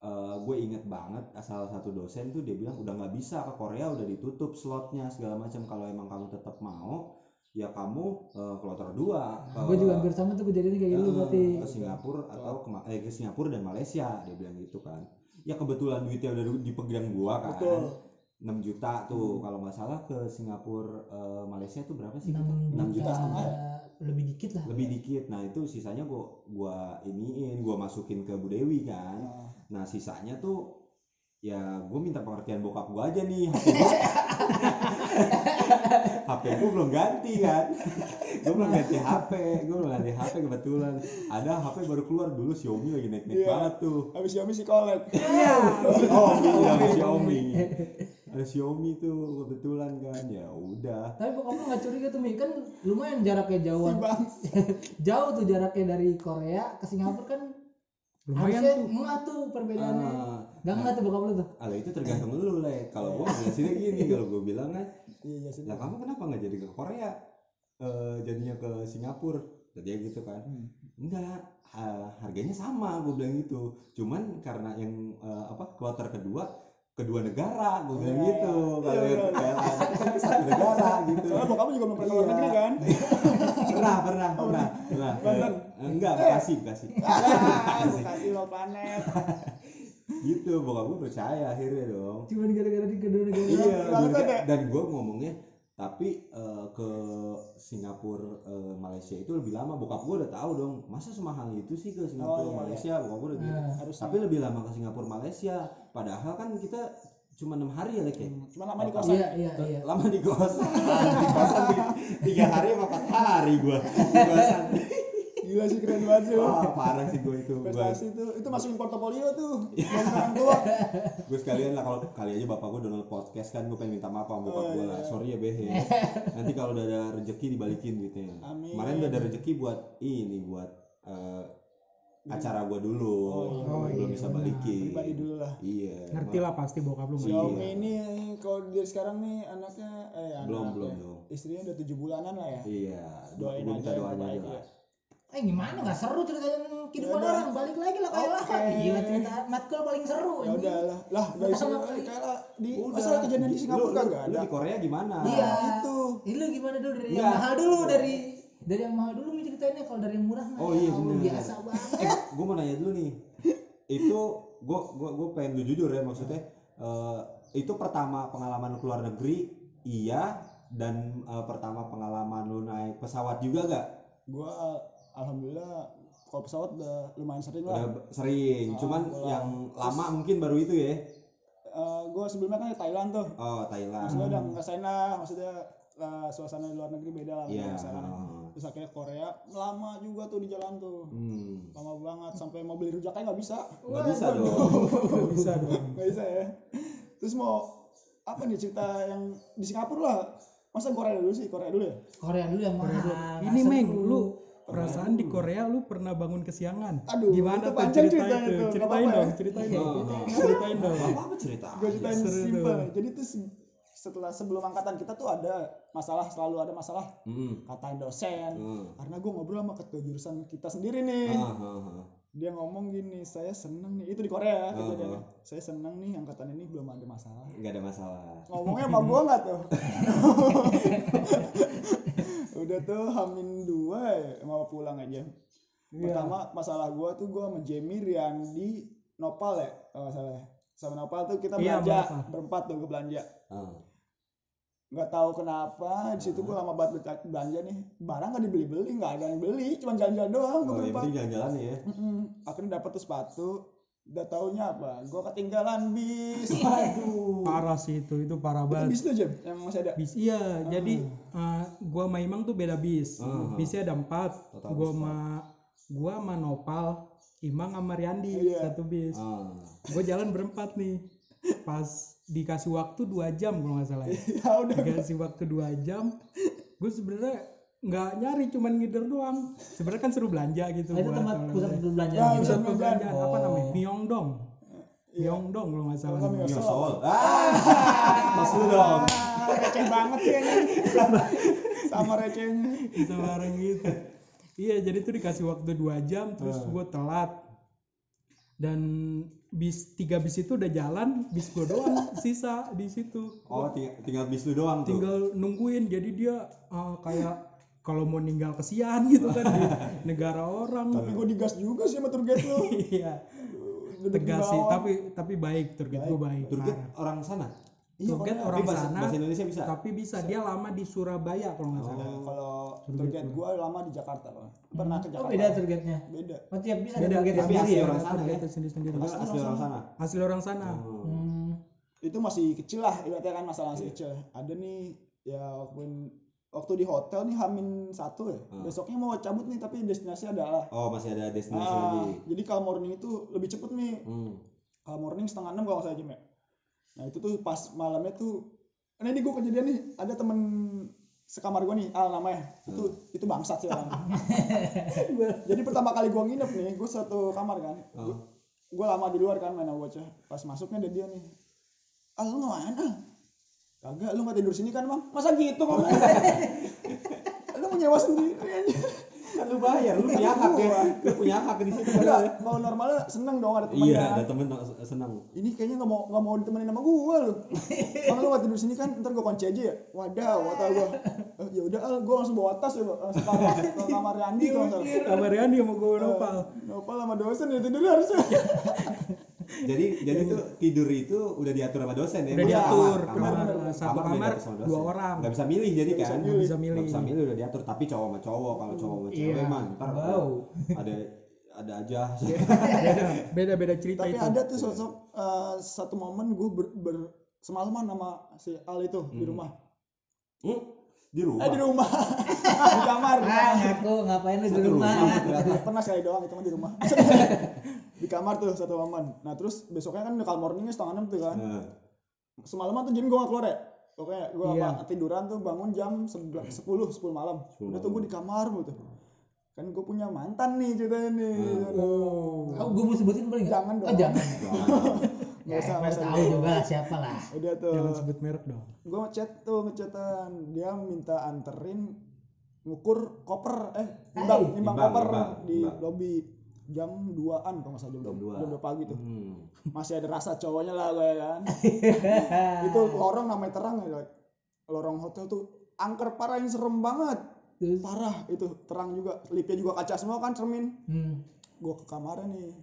uh, gue inget banget salah satu dosen tuh dia bilang udah nggak bisa ke Korea, udah ditutup slotnya segala macam. Kalau emang kamu tetap mau, ya kamu uh, ke kloter dua. Nah, gue juga hampir sama tuh kejadiannya kayak gitu uh, berarti. Ke Singapura atau ke, eh, ke Singapura dan Malaysia dia bilang gitu kan. Ya kebetulan duitnya udah dipegang gue kan. Betul. enam juta tuh, hmm. kalau nggak salah ke Singapura, uh, Malaysia tuh berapa sih? enam juta setengah, lebih dikit lah. Lebih ya. dikit. Nah itu sisanya gua gua iniin, gua masukin ke Budewi kan. Oh. Nah sisanya tuh ya gua minta pengertian bokap gua aja nih. H P gua belum ganti kan. Gua belum ganti H P, gua belum ganti H P kebetulan. Ada H P baru keluar dulu, Xiaomi lagi naik-naik yeah. banget tuh. Habis Xiaomi si collect. Iya. Oh, Xiaomi, Xiaomi. Ada Xiaomi tuh kebetulan kan, ya udah. Tapi pokoknya nggak curiga tuh Mi, kan lumayan jaraknya jauhan. Jauh tuh jaraknya dari Korea ke Singapura kan. Lumayan tuh. Enggak tuh perbedaannya. Uh, Gak nggak tuh bokap lu tuh. Kalau itu tergantung lu lah. Kalau gua biasanya gini, kalau gua bilang kan, lah kamu kenapa nggak jadi ke Korea, uh, jadinya ke Singapura, dia gitu kan? Enggak. Uh, harganya sama, gua bilang gitu. Cuman karena yang uh, apa kloter kedua. kedua negara, gue bilang yeah. gitu kalau yeah. yang kayak kan satu negara gitu. Soalnya bokap juga belum pernah keluar negeri kan? pernah, pernah, oh, pernah, pernah. pernah. Enggak, Bekasi, Bekasi. Bekasi lo planet. Gitu, bokap gue percaya akhirnya dong. Cuma gara-gara di kedua negara. Iya. Dan gue ngomongnya, tapi uh, ke Singapura, uh, Malaysia itu lebih lama. Bokap gue udah tahu dong, masa semahal itu sih ke Singapura, oh, iya, Malaysia. Bokap gue udah gitu. Nah, tapi lebih lama ke Singapura, Malaysia. Padahal kan kita cuma enam hari ya, Lek. Cuma lama di kosan. Iya, iya, iya. Lama di kosan. Di kosan tiga hari sama empat hari gue di kosan. Gila sih, keren banget sih. Wah, parah sih gue itu. Prestasi itu, itu masukin portofolio tuh. Orang tua. Gue sekalian lah, kalau kali aja bapak gue download podcast kan, gue pengen minta maaf sama bapak oh, gue lah. Sorry ya beh. Nanti kalau udah ada rezeki dibalikin duitnya. Amin. Kemarin udah ada rezeki buat ini, buat uh, acara gue dulu. Oh, oh, belum iya, bisa bener. Balikin. Pribadi dulu lah. Iya. Ngerti lah pasti bokap lu. Xiaomi ini kalau dia sekarang nih anaknya eh anak belum belum belum. Istrinya udah tujuh bulanan lah ya. Iya. Doain aja, doain aja. Doa Eh gimana nggak seru ceritanya kehidupan ya, orang balik lagi lah kayak okay. lah gila cerita matkul paling seru ya udah lah lah dari sana kayak lah di masalah kejadian di Singapura kan nggak ada di Korea gimana iya itu lu gimana dulu dari yang mahal dulu dari dari yang mahal dulu nih ceritanya kalau dari yang murah mah oh iya benar biasa banget eh, gue mau nanya dulu nih itu gue gue gue pengen lu jujur ya maksudnya uh, itu pertama pengalaman keluar negeri iya dan uh, pertama pengalaman lu naik pesawat juga gak gue alhamdulillah kalau pesawat udah lumayan sering lah. Udah sering, uh, cuman pulang. Yang lama terus, mungkin baru itu ya. Uh, gue sebelumnya kan di Thailand tuh. Oh Thailand. Maksudnya udah ngerasain lah, maksudnya uh, suasana di luar negeri beda lah. Iya. Yeah. Terus akhirnya Korea lama juga tuh di jalan tuh. Hmm. Lama banget sampai mau beli rujaknya nggak bisa. Nggak bisa dong. Nggak bisa dong. Nggak bisa ya. Terus mau apa nih cerita yang di Singapura lah. Masa Korea dulu sih, Korea dulu ya. Korea dulu yang mahal. Ini Meng lu. Perasaan di Korea lu pernah bangun kesiangan. Aduh, gimana tuh ceritanya itu? Ceritain dong, ceritain dong. Ceritain dong. Apa cerita? Gua ceritain simpel. Jadi tuh setelah sebelum angkatan kita tuh ada masalah, selalu ada masalah. Hmm. Katain dosen. Hmm. Karena gua ngobrol sama ketua jurusan kita sendiri nih. Ah, ah, ah. Dia ngomong gini, "Saya seneng nih." Itu di Korea kejadiannya. Oh, oh. "Saya seneng nih angkatan ini belum ada masalah." Enggak ada masalah. Ngomongnya sama gua enggak tuh. Udah tuh hamin dua ya, mau pulang aja. Yeah. Pertama masalah gua tuh gua sama Jamie, Riyandi, Nopal ya kalau nggak salah. Sama Nopal tuh kita belanja yeah, berempat tuh ke belanja. Uh. Nggak tahu kenapa di situ gue lama banget belanja nih, barang nggak dibeli-beli, nggak ada yang beli, cuma jalan-jalan doang. Oh, yang penting jalan-jalan ya. Mm-hmm. Akhirnya dapat tuh sepatu, udah taunya apa? Gue ketinggalan bis. Aduh. Parah sih itu, itu parah banget. Itu bis tuh Jem, yang masih ada. Bis iya, uh. jadi uh, gue sama Imam tuh beda bis. Uh-huh. Bisnya ada empat, gue sama gue sama Nopal, Imam sama Riyandi uh, yeah. satu bis. Uh. Gue jalan berempat nih, pas dikasih waktu dua jam kalau nggak salah ya. Ya udah, dikasih waktu dua jam. Gue sebenarnya nggak nyari, cuman ngider doang. Sebenarnya kan seru belanja gitu. Nah, itu tempat pusat belanja. Ya, pusat belanja oh. Apa namanya? Myeongdong. Myeongdong kalau nggak salah. Myeongdong. Ah, maksud dong. Receh banget sih ini. Sama recehnya. Bisa bareng gitu. Iya, jadi tuh dikasih waktu dua jam, terus gue telat. Dan bis tiga bis itu udah jalan, bis gue doang sisa di situ. Oh, ting- tinggal bis lu doang tuh. Tinggal nungguin. Jadi dia uh, kayak kalau mau ninggal kesian gitu kan di negara orang. Tapi gue digas juga sih sama tour guide lu. Iya. Tegas sih, tapi tapi baik tour guide gue baik. Tour guide orang sana. Iya, tour guide orang bahasa, sana. Bahasa Indonesia bisa. Tapi bisa, bisa. Dia lama di Surabaya kalau enggak salah. Oh, kalau target gue lama di Jakarta loh. Pernah ke Jakarta. Oh, beda targetnya. Beda. Oh, tiap bisa ada target sendiri ya. Orang sana ya. Sendiri-sendiri. Asli orang sana. Asli orang sana. Hmm. Itu masih kecil lah, ibaratnya kan masalah masih kecil. Ada nih ya walaupun waktu di hotel nih Hamin satu ya. Hmm. Besoknya mau cabut nih tapi destinasi adalah. Oh, masih ada destinasi ah, lagi. Jadi kalau morning itu lebih cepet nih. Hmm. Kalau morning setengah enam kalau enggak salah Jemmy. Nah, itu tuh pas malamnya tuh. Nah, ini gue kejadian nih, ada temen sekamar gue nih, Al namanya, hmm. itu itu bangsat sih orang. Jadi pertama kali gue nginep nih, gue satu kamar kan, hmm. gue lama di luar kan main bocah. Pas masuknya ada dia nih, Al lu kemana? Kagak, lu nggak tidur sini kan bang? Masa gitu ngomongnya? Lu menyewa sendiri aja. Kan lu bayar, lu punya hak ya, lu punya hak di situ. Enggak, mau normalnya seneng dong ada temennya. Iya, ada temen seneng. Ini kayaknya nggak mau nggak mau ditemenin sama gue lu. Bang lu waktu tidur sini kan, ntar gue kunci aja ya. Wadah, wadah gue. Eh, ya udah, gue langsung bawa tas ya, langsung kamar, kamar Riyandi tuh. Kamar Riyandi sama gue Nopal. Nopal sama dosen ya tidurnya harusnya. Jadi jadi itu tidur itu udah diatur sama dosen ya. Udah diatur. Kamar, kamar, kamar satu kamar, kamar dua orang. Enggak bisa milih jadi kan. Enggak bisa milih. Enggak bisa milih udah diatur tapi cowok sama cowok, kalau cowok sama cewek yeah. mah entar wow. ada ada aja. Beda-beda cerita tapi itu. Tapi ada tuh sosok uh, satu momen gue ber, ber semalaman sama si Al itu hmm. di rumah. Hmm? Di rumah. Eh, di rumah. Di kamar. Ah, ngaku ngapain lu di rumah? rumah. Pernah sekali doang itu mah di rumah. Di kamar tuh satu aman. Nah terus besoknya kan kalau morningnya setengah enam tuh kan. Nah. Semalaman tuh jadi gue gak keluar ya. Pokoknya gue yeah. tiduran tuh bangun jam sepuluh sepuluh malam. Udah tuh gue di kamar gitu. Kan gue punya mantan nih ceritanya nih. Oh. Oh gue mau sebutin boleh nggak? Jangan dong. Oh, jangan. Gak usah. Gak usah. Tahu juga siapa lah. Udah tuh. Jangan sebut merek dong. Gue ngechat tuh ngechatan. Dia minta anterin ngukur koper eh nimbang nimbang koper di lobi. Jam duaan kalau nggak salah jam dua jam dua pagi tuh hmm. masih ada rasa cowoknya lah gue kan. Itu lorong namanya terang ya, lorong hotel tuh angker parah yang serem banget parah itu terang juga lipnya juga kaca semua kan cermin hmm. gue ke kamarnya nih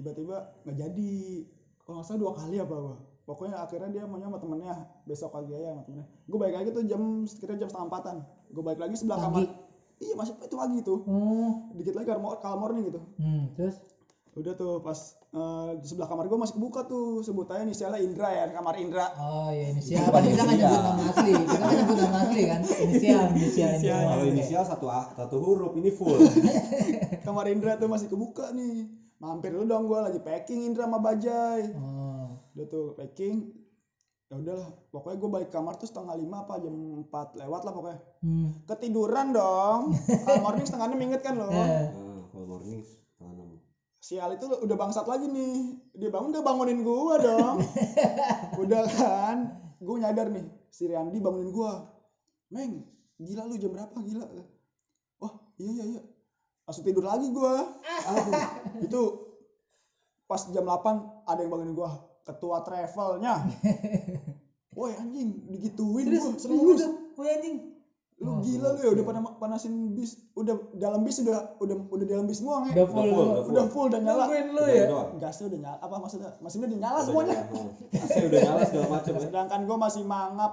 tiba-tiba nggak jadi kalau nggak salah dua kali apa gue pokoknya akhirnya dia maunya sama temennya besok pagi aja sama temennya gue balik lagi tuh jam sekitar jam setengah empatan gue balik lagi sebelah kamar. Iya masih itu pagi tuh, hmm. dikit lagi kalau morning gitu. Hmm, terus? Udah tuh pas uh, di sebelah kamar gue masih kebuka tuh sebutannya inisialnya Indra ya, kamar Indra. Oh iya inisial. Kan kita nggak nyebut nama asli, kita nggak nyebut nama asli kan? Inisial, inisial, inisial. Kalau inisial satu satu huruf ini full. Kamar Indra tuh masih kebuka nih, mampir dulu dong gue lagi packing Indra sama Bajai. Oh. Udah tuh packing. Ya udahlah, pokoknya gue balik kamar tuh setengah lima apa jam empat lewat lah pokoknya. Hmm. Ketiduran dong. All morning setengah enam inget kan lo? Heeh. All morning setengah enam. Si Ali tuh udah bangsat lagi nih. Dia bangun gak bangunin gue dong. Udah kan, gue nyadar nih. Si Riyandi bangunin gue. Meng, gila lu jam berapa gila? Wah, iya iya iya. Langsung tidur lagi gue. Itu pas jam delapan ada yang bangunin gue. Ketua travelnya, woi anjing digituin gue serius, woi anjing, lu oh, gila lu ya udah panas panasin bis, udah dalam bis udah udah udah dalam bis semua nggak? Udah full, udah full, udah full dan nyala. Lu ya? Gasnya udah nyala, apa maksudnya? Masih udah nyala udah semuanya. Masih udah nyala segala macam. Sedangkan gue masih mangap,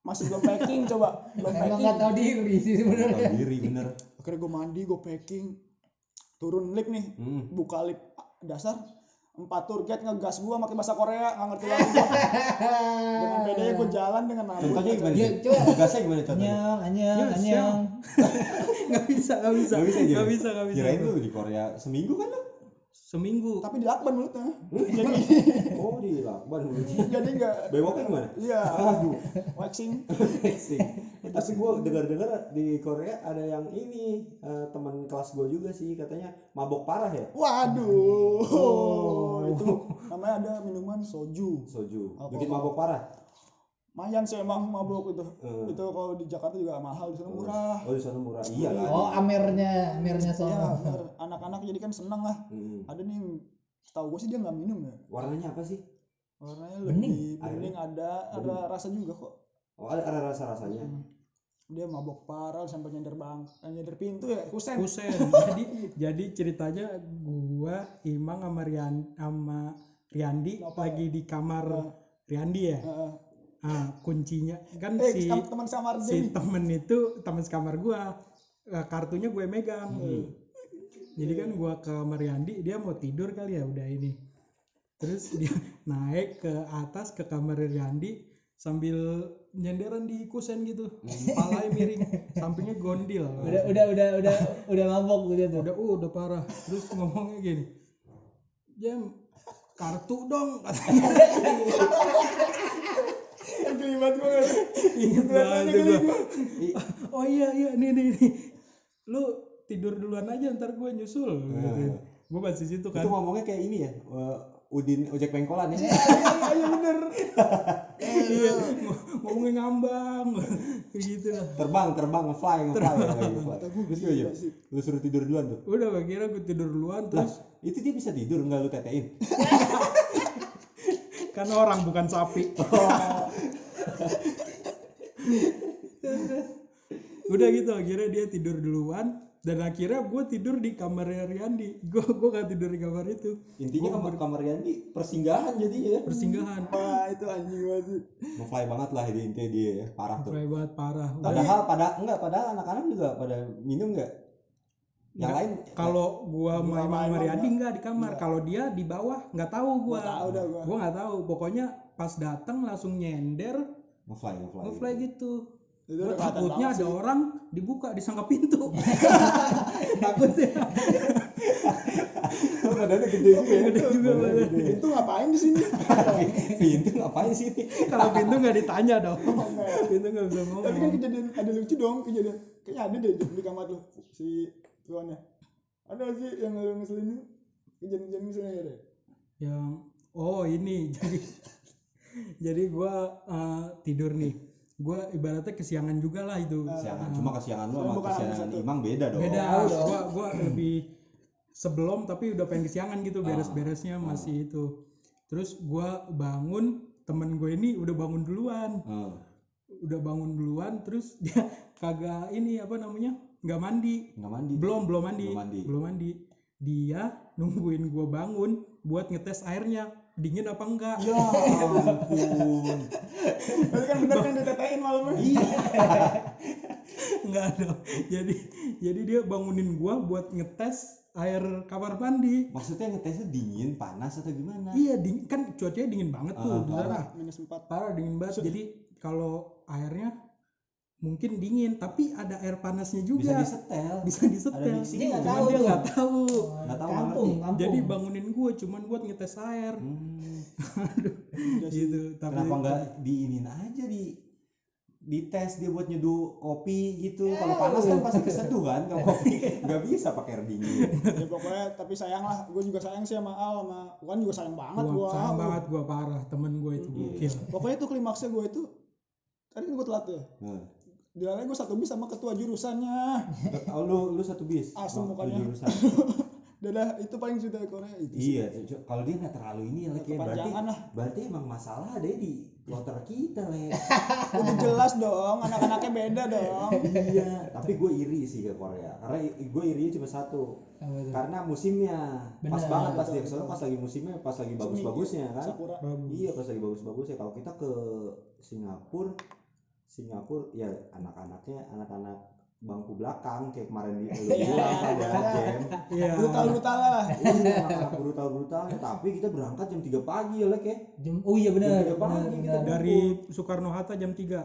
masih gue packing coba. Emang nggak tahu diri sih sebenarnya. Tahu diri bener. Akhirnya gue mandi, gue packing, turun lift nih, hmm. buka lift dasar. Empat tour guide ngegas gua pakai bahasa Korea nggak ngerti lagi gua. Dengan bedanya gua jalan dengan rambut. Contohnya gimana? Dia coba ngegasnya gimana contohnya? Anyang, anyang, anyang. Enggak bisa, enggak bisa. Enggak bisa, enggak bisa. Kirain lu di Korea seminggu kan lu? Seminggu. Tapi di lakban mulutnya. Jadi oh, di lakban mulutnya. Jadi enggak bewoknya gimana? Iya. Aduh, waxing. Waxing. Tapi gue dengar-dengar di Korea ada yang ini uh, teman kelas gue juga sih katanya mabok parah ya. Waduh. Oh, itu namanya ada minuman soju. Soju. Bikin mabok parah. Mayan sih emang mabuk itu. Hmm. Itu kalau di Jakarta juga mahal, di sana murah. Oh, di sana murah. Iya lah. Oh, amernya, amernya soalnya. Ya, anak-anak jadi kan senang lah. Hmm. Ada nih, tahu gue sih dia nggak minum ya. Warnanya apa sih? Warnanya lebih bening. Ada, ada rasa juga kok. Oh, ada, ada rasa-rasanya. Hmm. Dia mabok parah sampai nyender bang, nyender pintu ya, kusen. Kusen. Jadi, jadi ceritanya gua, Imam sama Rian, sama Riyandi pagi di kamar uh. Riyandi ya. Uh. Ah, kuncinya kan eh, si teman kamar si temen itu teman sekamar gua, kartunya gue megang. Hmm. Jadi kan gua ke Riyandi, dia mau tidur kali ya udah ini. Terus dia naik ke atas ke kamar Riyandi sambil nyenderan di kusen gitu. Palanya miring, sampingnya gondil. Udah udah udah udah udah mabok dia tuh. Udah uh, udah parah. Terus ngomongnya gini. Jam kartu dong katanya. Kelibat gue inget banget gue. Oh iya iya nih nih nih lu tidur duluan aja ntar gue nyusul. Nah, gitu. Gue pas di situ kan itu ngomongnya kayak ini ya Udin ojek pengkolan ya. Iya bener. Iya ngomongnya ngambang gitu lah. Terbang terbang ngefly ngefly. Lu suruh tidur duluan tuh. Udah gue kira gue tidur duluan terus. Nah, itu dia bisa tidur nggak lu tetein? Karena orang bukan sapi. Udah gitu akhirnya dia tidur duluan dan akhirnya gue tidur di kamar Riyandi. Gue gue gak tidur di kamar itu. Intinya gua, kamar kamar Riyandi persinggahan jadinya. Persinggahan. Wah itu anjing banget. Ngefly banget lah di intinya dia ya parah tuh. Ngefly banget parah. Padahal pada enggak padahal anak-anak juga pada minum enggak. Yang lain kalau gua main sama Riyandi enggak di kamar, kalau dia di bawah enggak tahu gua. Enggak tahu dah gua. Gua enggak tahu, pokoknya pas datang langsung nyender, ngefly ngefly. Ngefly gitu. Takutnya ada orang dibuka disangka pintu. Takutnya. Kok badannya gede juga. Pintu ngapain di sini? Pintu ngapain sih? Kalau pintu enggak ditanya dong. Pintu enggak bisa ngomong. Tapi kan kejadian ada lucu dong, kejadian. Kayaknya ada deh di kamar lu si tuannya. Ada sih yang lu ngeselin kejadian-kejadian misalnya ya. Yang oh ini jadi jadi gue uh, tidur nih. Gue ibaratnya kesiangan juga lah itu. Kesiangan, uh, cuma kesiangan lu sama kesiangan Imam beda dong. Beda. Gue gue lebih sebelum tapi udah pengen kesiangan gitu, beres-beresnya masih itu. Terus gue bangun, temen gue ini udah bangun duluan. Uh. Udah bangun duluan terus dia kagak ini apa namanya? Enggak mandi. Enggak mandi. Belum belum mandi. Belum mandi. Belum mandi. Dia nungguin gue bangun buat ngetes airnya dingin apa enggak. Ya ampun. Berarti kan bener kan ditetein malamnya. Iya. Enggak dong. Jadi jadi dia bangunin gua buat ngetes air kamar mandi. Maksudnya ngetesnya dingin, panas atau gimana? Iya, dingin kan cuacanya dingin banget tuh uh, di sana. minus empat Parah dingin banget. Jadi kalau airnya mungkin dingin tapi ada air panasnya juga. Bisa disetel. Bisa disetel. Dia enggak tahu. Dia enggak tahu. Enggak tahu kampung, kampung. Jadi bangunin gue cuman buat ngetes air. Hmm. Aduh. Gitu. Tapi kenapa enggak diinin aja di dites dia buat nyeduh kopi gitu. Kalau panas kan pasti keseduh kan kalau kopi. Enggak bisa pakai air dingin. Ya pokoknya tapi sayang lah. Gue juga sayang sih sama Al sama Wan juga sayang banget gue. Sayang gua. banget gue parah temen gue itu. Gokil. Pokoknya itu klimaksnya gue itu tadi gue telat tuh. Hmm. Dialnya gue satu bis sama ketua jurusannya. Oh, lu lu satu bis. Asem mukanya. Dadah itu paling sudah Korea itu. Iya, kalau dia nggak terlalu ini ya kayak berarti. Lah. Berarti emang masalah ada di kloter kita leh. Udah jelas dong, anak-anaknya beda dong. Iya, tapi gue iri sih ke Korea. Karena gue irinya cuma satu. Oh, karena musimnya bener, pas banget pas dia kesana pas lagi musimnya pas lagi bagus-bagusnya kan. Bagus. Iya, pas lagi bagus-bagusnya. Kalau kita ke Singapura Singapura ya anak-anaknya anak-anak bangku belakang kayak kemarin di Elu bilang ada game brutal-brutal lah anak-anak brutal-brutal tapi kita berangkat jam tiga pagi ya lek ya jam, oh iya benar jam tiga pagi kita dari Soekarno-Hatta jam tiga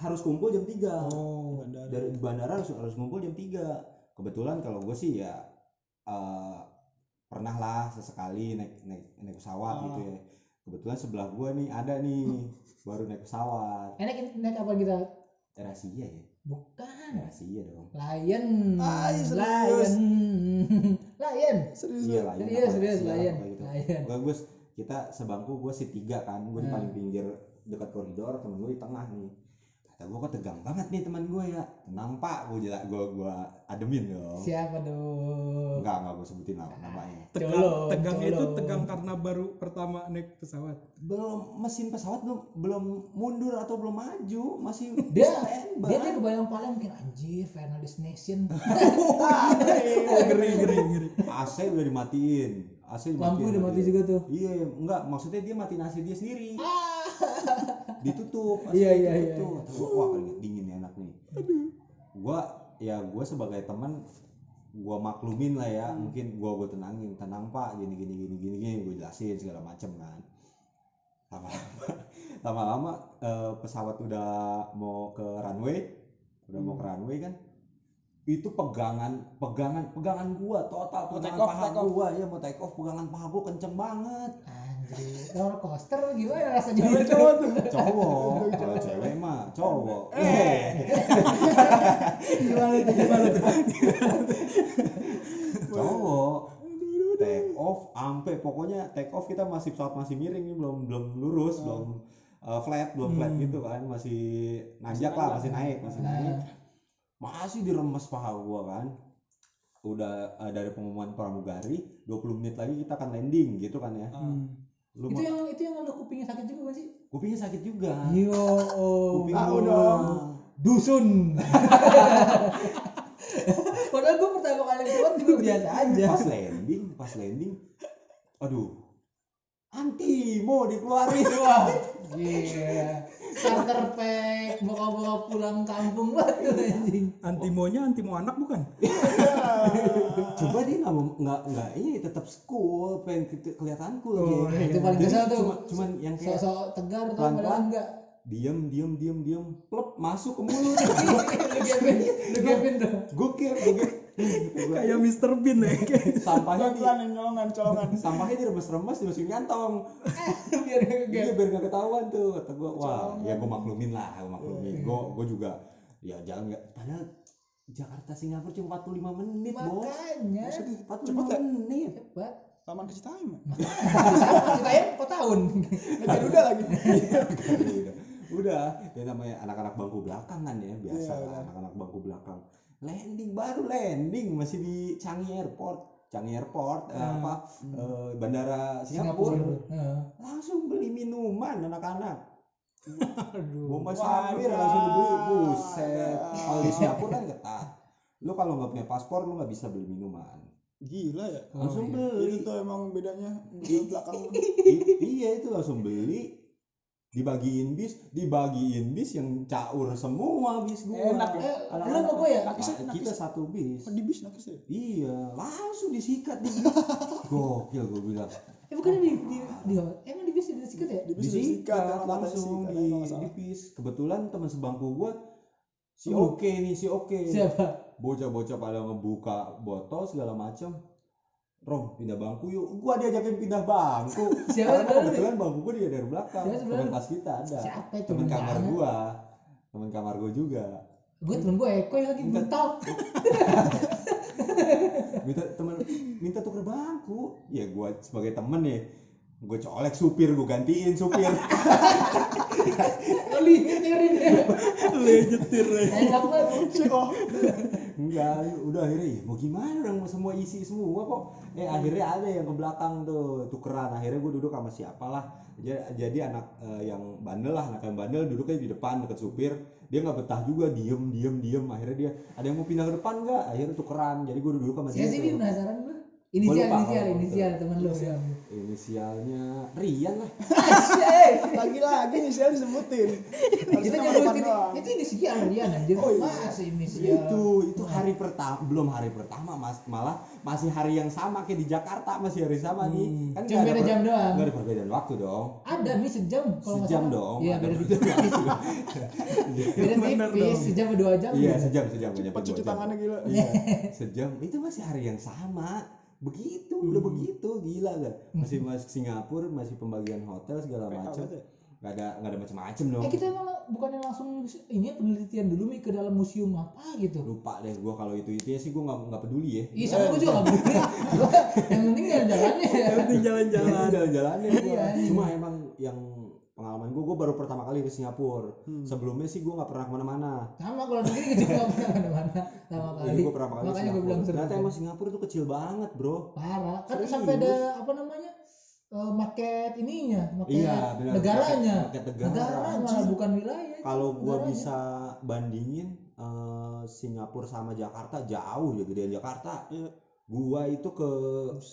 harus kumpul jam tiga oh, bandara. Dari bandara harus, harus kumpul jam tiga kebetulan kalau gue sih ya uh, pernah lah sesekali naik naik naik pesawat oh. gitu ya. Kebetulan sebelah gua nih ada nih baru naik pesawat. Enak naik apa gitu? Terasia ya? Bukan. Terasia dong. Lion. Ah, Lion. Lion. Serius. Iya Lion. Serius serius Lion. Gua gus kita sebangku gua si tiga kan, gua hmm. di paling pinggir dekat koridor, temen gua di tengah nih. Kata gua kok tegang banget nih teman gua ya. Tenang pak, gua jelas gua gua ademin dong. Siapa dong? Enggak enggak gua sebutin nama namanya. Tegang, colong, tegangnya colong. Itu tegang karena baru pertama naik pesawat. Belum mesin pesawat belum belum mundur atau belum maju, masih dia standby. Dia dia kebayang paling mungkin anjir final destination. Ngeri ngeri ngeri. Aseh udah dimatiin. Asli lampu udah mati juga tuh. Iya, enggak, maksudnya dia matiin A C dia sendiri. Ditutup, iya iya iya. Wah, keringet dingin enak nih. Aduh. Gua ya gua sebagai teman gua maklumin lah ya, hmm. mungkin gua gua tenangin, tenang Pak, gini gini gini gini gini gua jelasin segala macem kan. Lama-lama lama-lama eh, pesawat udah mau ke runway, udah hmm. mau ke runway kan. Itu pegangan pegangan pegangan gua total pegangan off, paha gua ya mau take off pegangan paha gua kenceng banget anjir roller coaster gimana rasanya cewek cowok tuh cowok kalau cewek mah cowok eh gimana tuh gimana tuh cowok take off ampe pokoknya take off kita masih pesawat masih miring nih belum belum lurus oh. belum uh, flat belum hmm. flat gitu kan masih nanjak masih lah masih naik masih nah. naik masih diremes paha gua kan udah uh, dari pengumuman pramugari dua puluh menit lagi kita akan landing gitu kan ya hmm. Lu itu ma- yang itu yang lu kupingnya sakit juga sih kupingnya sakit juga yo kuping aku dong dusun padahal gua pertama kali lewat itu biasa aja pas landing pas landing aduh anti mau dikeluarin wah yeah. Starter pack, bawa-bawa pulang kampung banget tuh anjing. Antimonya antimo anak bukan? Coba dia nggak nggak nggak ini tetap school, pengen kelihatan cool oh, ya. Itu paling besar tuh. Cuma, cuman yang kayak so-so tegar tuh padahal enggak. Diam diam diam diam, plop masuk ke mulut. Lu gepin, lu gepin dong. Gokil, gokil. Kayak Mister Bean ya. Sampahnya di colongan-colongan. Sampahnya diremes-remes dimasukin kantong. Biar enggak biar enggak ketahuan tuh. Kata gua, wah, colongan. Ya gua maklumin lah, gua maklumin. Yeah. Gua gua juga ya jangan enggak padahal Jakarta Singapura cuma empat puluh lima menit, Bos. Makanya empat puluh lima menit. Cepat. Taman Kecil Time. Taman Kecil empat tahun. Ngejar udah lagi. Udah, dia namanya anak-anak bangku belakang kan ya, biasa yeah, kan. Anak-anak bangku belakang. Landing baru landing masih di Changi Airport, Changi Airport hmm. apa hmm. bandara Singapura, Singapura. Hmm. Langsung beli minuman anak-anak. Aduh, bomba sabir langsung dibeli, buset. Kalau di Singapura kan ketat. Lu kalau nggak punya paspor lu nggak bisa beli minuman. Gila ya. Langsung oh, beli. Itu emang bedanya di belakang. I- iya itu langsung beli. Dibagiin bis, dibagiin bis yang caur semua bis gua. Enak ya. Lu sama gua ya? Nakis, nakis. Kita satu bis. Di bis nakis ya? Iya, langsung disikat di bis. Gokil gua bilang. Eh bukannya di di, di emang di bis disikat ya? Di bis disikat langsung di, di bis. Kebetulan teman sebangku gua si Oke okay nih, si Oke. Okay. Siapa? Bocah-bocah pada ngebuka botol segala macam. Rom, pindah bangku yuk. Gua diajakin pindah bangku. Siapa? Kebetulan bangku gua dia dari belakang. Temen pas kita ada. Siapa itu? Temen kamar mana? Gua. Temen kamar gua juga. Gua temen gua Ekoy lagi bental. Minta temen minta tuker bangku. Ya gua sebagai temen ya. Gua colek supir, gua gantiin supir. Lu nyetirin ya. Lu nyetir. Enak banget. Enggak, udah akhirnya mau gimana orang semua isi semua kok. Eh akhirnya ada yang ke belakang tuh tukeran. Akhirnya gue duduk sama siapalah. Jadi anak eh, yang bandel lah, anak yang bandel duduknya di depan deket supir. Dia nggak betah juga, diem diem diem. Akhirnya dia ada yang mau pindah ke depan nggak? Akhirnya tukeran. Jadi gue duduk sama dia. Siapa sih penasaran gue? Inisial, lupa, inisial, oh, inisial teman lo. Inisial. Inisialnya Rian lah. Lagi-lagi inisial disebutin. Kita nyebutin itu inisial Rian aja. Oh, iya. Mas inisial. Itu itu hari pertama, belum hari pertama mas, malah masih hari yang sama kayak di Jakarta, masih hari sama hmm. nih. Kan cuma beda jam per, doang. Enggak ada perbedaan waktu dong. Ada nih sejam kalau sejam dong. Iya, beda tipis. Beda tipis, sejam dua jam. Iya, sejam sejam. Cepat cuci tangannya gila. Iya, sejam. Itu masih hari yang sama. begitu, hmm. udah begitu, gila gak? Masih masuk Singapura, masih pembagian hotel segala macam. Gak ada, gak ada macam-macam dong. Eh, kita emang bukannya langsung ini penelitian dulu mi ke dalam museum apa gitu? Lupa deh gue kalau itu itu ya sih gue nggak nggak peduli ya. Iya sama gue juga nggak peduli. Yang penting jalan-jalannya. Yang penting jalan-jalan, jalan-jalannya. Cuma emang yang pengalaman gue, gue baru pertama kali ke Singapura. Hmm. Sebelumnya sih gue nggak pernah kemana-mana. Sama kalau negeri kecil nggak pernah kemana-mana. Sama kali. Jadi gue pertama kali ke Singapura. Ternyata emang Singapura tuh kecil banget bro. Parah. Kan sampai ada apa namanya? Uh, market ininya, market iya, benar, negaranya, market, market negara, negara malah bukan wilayah. Kalau gue bisa bandingin uh, Singapura sama Jakarta jauh ya gedean Jakarta. Iya. Gua itu ke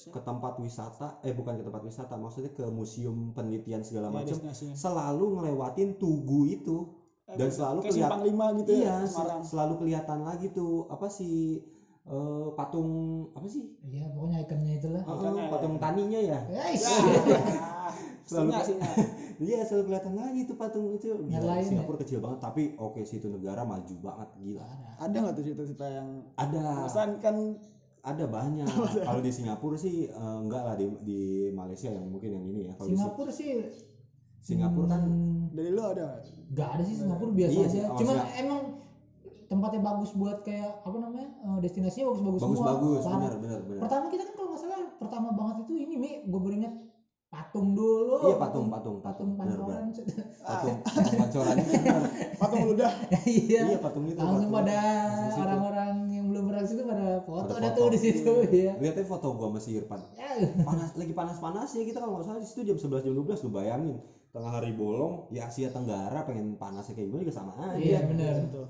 ke tempat wisata, eh bukan ke tempat wisata, maksudnya ke museum penelitian segala iya, macam. Selalu ngelewatin Tugu itu eh, dan selalu kelihatan gitu iya, ya, selalu kelihatan lagi tuh apa sih? Uh, patung apa sih? Iya pokoknya ikonnya itulah. Uh, uh, patung taninya ya. Yes. selalu iya selalu kelihatan lagi itu patung itu. Gila, Singapura ya? Kecil banget tapi oke okay, sih itu negara maju banget gila. Ada nggak tuh cerita-cerita yang ada? Kan ada banyak. Kalau di Singapura sih uh, enggak lah di di Malaysia yang mungkin yang ini ya. Kalo Singapura di... sih. Singapura kan hmm. dari lo ada? Gak ada sih Singapura biasa iya, aja. Oh, Cuman siap. emang tempatnya bagus buat kayak apa namanya destinasinya bagus-bagus bagus, semua. Bagus-bagus, benar, benar, benar. Pertama kita kan kalau nggak salah pertama banget itu ini mi, gue beringat patung dulu. Iya patung, patung, patung, pancoran, patung, pancoran, patung ludah. Iya patung itu. Langsung patung. Pada orang-orang yang belum pernah situ pada foto ada tuh di situ. Iya. Lihatnya foto gue sama si Irfan. Panas, lagi panas-panasnya kita kalau nggak salah di situ jam sebelas jam dua belas lu bayangin tengah hari bolong ya Asia Tenggara pengen panasnya kayak gimana juga sama aja. Iya benar betul.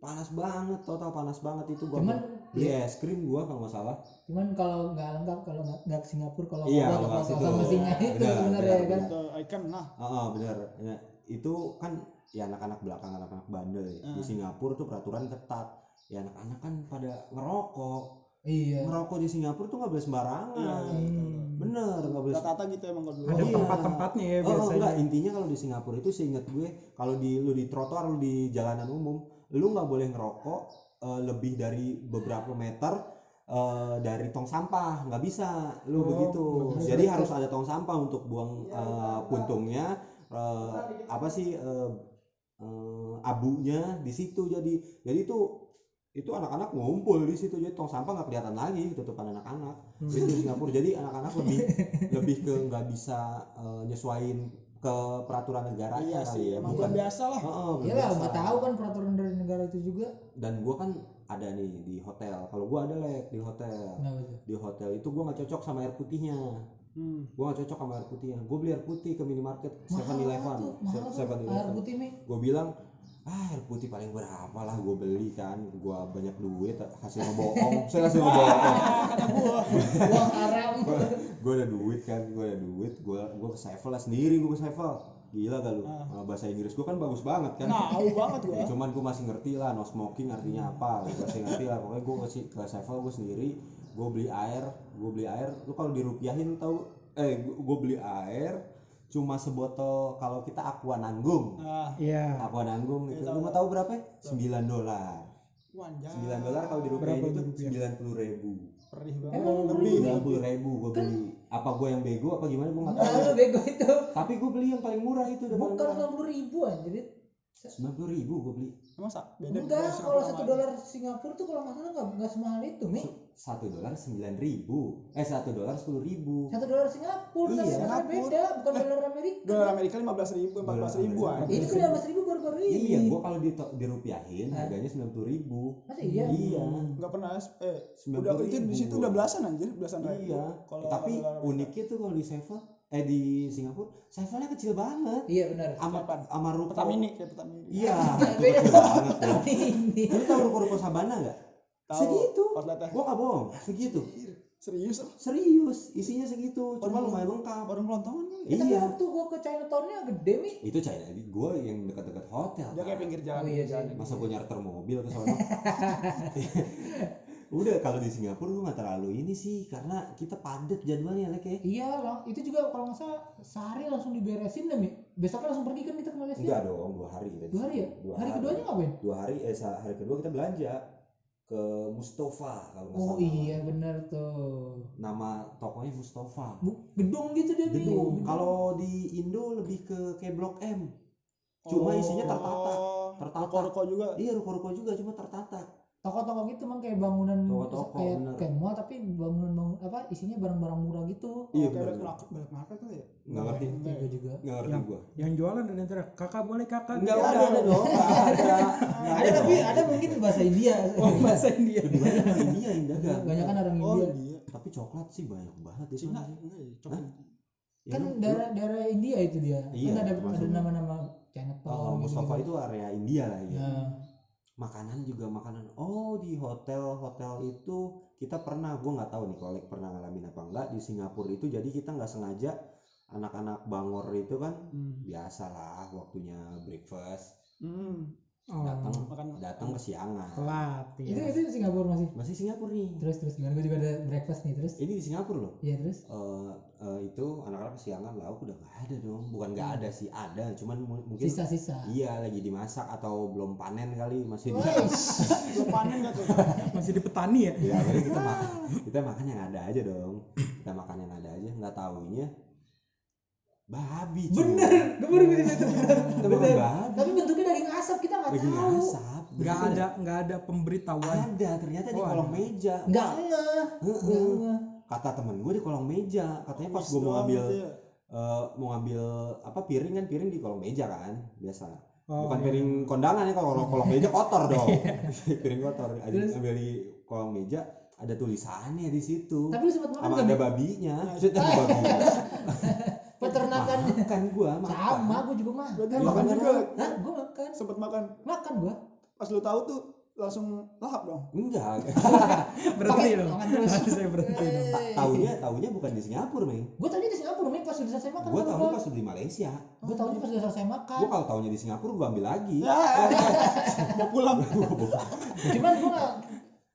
Panas banget, total panas banget itu gua. Cuman beli es krim gua kalau enggak salah. Cuman kalau enggak lengkap kalau enggak ke Singapura kalau iya, enggak ke mestinya itu sebenarnya ya kan. Icon nah. Heeh, benar. Ya, itu kan ya anak-anak belakang anak-anak bandel ya. Uh. Di Singapura tuh peraturan ketat. Ya anak-anak kan pada ngerokok. Iya. Ngerokok di Singapura tuh enggak boleh sembarangan. Hmm. Bener nggak boleh kata gitu emang kalau ada iya. tempat-tempatnya ya biasanya. Oh enggak, intinya kalau di Singapura itu seingat gue kalau di lu di trotoar lu di jalanan umum lu nggak boleh ngerokok uh, lebih dari beberapa meter uh, dari tong sampah, nggak bisa lu oh, begitu. Jadi betul. Harus ada tong sampah untuk buang uh, puntungnya, uh, apa sih uh, uh, abunya di situ. Jadi jadi itu itu anak-anak ngumpul di situ jadi tong sampah nggak kelihatan lagi tutupan anak-anak. Hmm. Itu di Singapura jadi anak-anak lebih lebih ke nggak bisa uh, nyesuaiin ke peraturan negara iya sih, ya emang bukan biasa lah. Oh, iya lah, nggak tahu kan peraturan dari negara itu juga. Dan gue kan ada nih di hotel. Kalau gue ada lek di hotel, nah, di hotel itu gue nggak cocok sama air putihnya. Hmm. Gue nggak cocok sama air putihnya. Gue beli air putih ke minimarket Seven Eleven. Seven Eleven. Gue bilang, ah air putih paling berapa lah gue beli kan, gue banyak duit hasilnya bohong. Saya hasil bohong. Kata gue, uang haram. Gue ada duit kan, gue ada duit, gue gue ke Sevel lah sendiri, gue ke Sevel. Gila gak lu? Ah. Bahasa Inggris gue kan bagus banget kan. Nah, tahu banget gue. Cuman gue masih ngerti lah no smoking artinya apa. Gue masih ngerti lah. Pokoknya gue kasih ke Sevel gue sendiri, gue beli air, gue beli air. Lu kalau dirupiahin tahu eh gue beli air cuma sebotol kalau kita Aqua Nanggung. Ah, iya. Aqua Nanggung itu lu mau tahu berapa? sembilan dolar. sembilan dolar kalau dirupiahin itu sembilan puluh ribu. Perih banget. Lebih sembilan puluh ribu gua beli. Apa gua yang bego apa gimana gua enggak tahu. Nah, lu bego itu. Tapi gua beli yang paling murah itu udah bukan enam puluh ribu anjir. sembilan puluh ribu gua beli. Masa? Enggak, kalau satu dolar Singapura tuh kalau enggak salah enggak enggak semahal itu, Mi. satu dolar sembilan ribu. Eh satu dolar sepuluh ribu. satu dolar Singapura iya, sama beda, bukan dolar Amerika. Dolar Amerika lima belas ribu, empat belas ribu aja. Itu lima belas ribu baru-baru ini. Iya, gua kalau dirupiahin harganya sembilan puluh ribu. Masa iya? Iya. Enggak pernah eh udah itu di situ udah belasan anjir, belasan ribu. Iya. Tapi uniknya tuh kalau di Sevel eh di Singapura, Sevelnya kecil banget. Iya benar. Amat amat ruko Pertamini kayak Pertamini. Iya. Beda banget. Lu tahu ruko-ruko Sabana enggak? Segitu, gua nggak bohong, segitu. Serius? Serius, isinya segitu. Cuma lumayan lengkap. Orang kelontongan kan? Iya. Waktu gua ke Chinatownnya gede mi. Itu China, gua yang dekat-dekat hotel. Dia kayak pinggir jalan. Oh, iya, jalan. Masa gua nyarter mobil ke sana. Udah kalau di Singapura gue nggak terlalu ini sih karena kita padat jadwalnya lek ya. Iya loh, itu juga kalau nggak salah sehari langsung diberesin deh mi. Besoknya langsung pergi kan kita ke Malaysia. Enggak dong, dua hari. Dua hari ya? Dua hari, hari keduanya ngapain? Dua hari, eh hari kedua kita belanja. ke Mustafa kalau nggak salah. Oh iya benar tuh. Nama tokonya Mustafa. Bu, gedung gitu dia bilang. Kalau di Indo lebih ke kayak Blok M. Cuma oh, isinya tertata. Tertata. Ruko-ruko juga. Iya, ruko-ruko juga cuma tertata. Toko-toko gitu emang kayak bangunan toko-toko, kayak kayak mall tapi bangunan bangun apa isinya barang-barang murah gitu. Iya, kayak black market tuh ya. Enggak ngerti juga. Enggak ngerti gua. Yang jualan dan antara kakak boleh kakak. Enggak ada ada dong. Ada. Ada tapi ada mungkin bahasa India. Oh, bahasa India. Banyak orang India yang dagang. Banyak kan orang India. Tapi coklat sih banyak banget di sana. Coklat. Kan daerah-daerah India itu dia. Kan ada ada nama-nama Chinatown. Kalau Mustafa itu area India lah ya. Makanan juga makanan. Oh, di hotel-hotel itu kita pernah, gue nggak tahu nih kolek pernah ngalamin apa enggak di Singapura itu. Jadi kita nggak sengaja anak-anak Bangor itu kan hmm. biasalah waktunya breakfast hmm. oh. datang datang kesiangan. Telat. Ya. Itu itu di Singapura masih masih Singapura nih. Terus terus gimana? Gue juga ada breakfast nih terus. Ini di Singapura loh. Iya terus. Uh, uh, itu anak-anak kesiangan lauk udah nggak ada dong. Bukan nggak hmm. ada sih, ada. Cuman m- mungkin sisa-sisa. Iya, lagi dimasak atau belum panen kali, masih di belum panen nggak tuh? Masih di petani ya? Iya, kali kita makan kita makan yang ada aja dong. Kita makan yang ada aja. Nggak taunya babi. Bener, bener, bener, bener, bener. Babi. Tapi bentuknya daging asap, kita nggak tahu. Daging asap. Nggak ada, nggak ada pemberitahuan. Ada, ternyata oh, di kolong ada. Meja. Nggak ngeh. Uh-uh. Kata temen gue di kolong meja, katanya pas gue mau ngambil, uh, mau ngambil apa piring kan piring di kolong meja kan, biasa. Oh, bukan iya. Piring kondangan ya, kalau kolong meja kotor dong. Piring kotor, ambil di kolong meja. Ada tulisannya di situ. Tapi lu sempat makan nggak? Ada kan? Babinya. Maksudnya ada babinya. Peternakan kan gua makan. Sama gua juga mah. Gua makan juga. Hah? Gua makan. Sempet makan. Makan gua. Pas lu tahu tuh langsung lahap dong. Enggak. Berhenti dong. Saya berhenti dong. Taunya taunya bukan di Singapura, Mei. Gua taunya di Singapura, Mei, pas udah selesai makan. Gua taunya pas udah di Malaysia. Gua taunya pas udah selesai makan. Gua kalau taunya di Singapura gua ambil lagi. Gua pulang. Cuman gua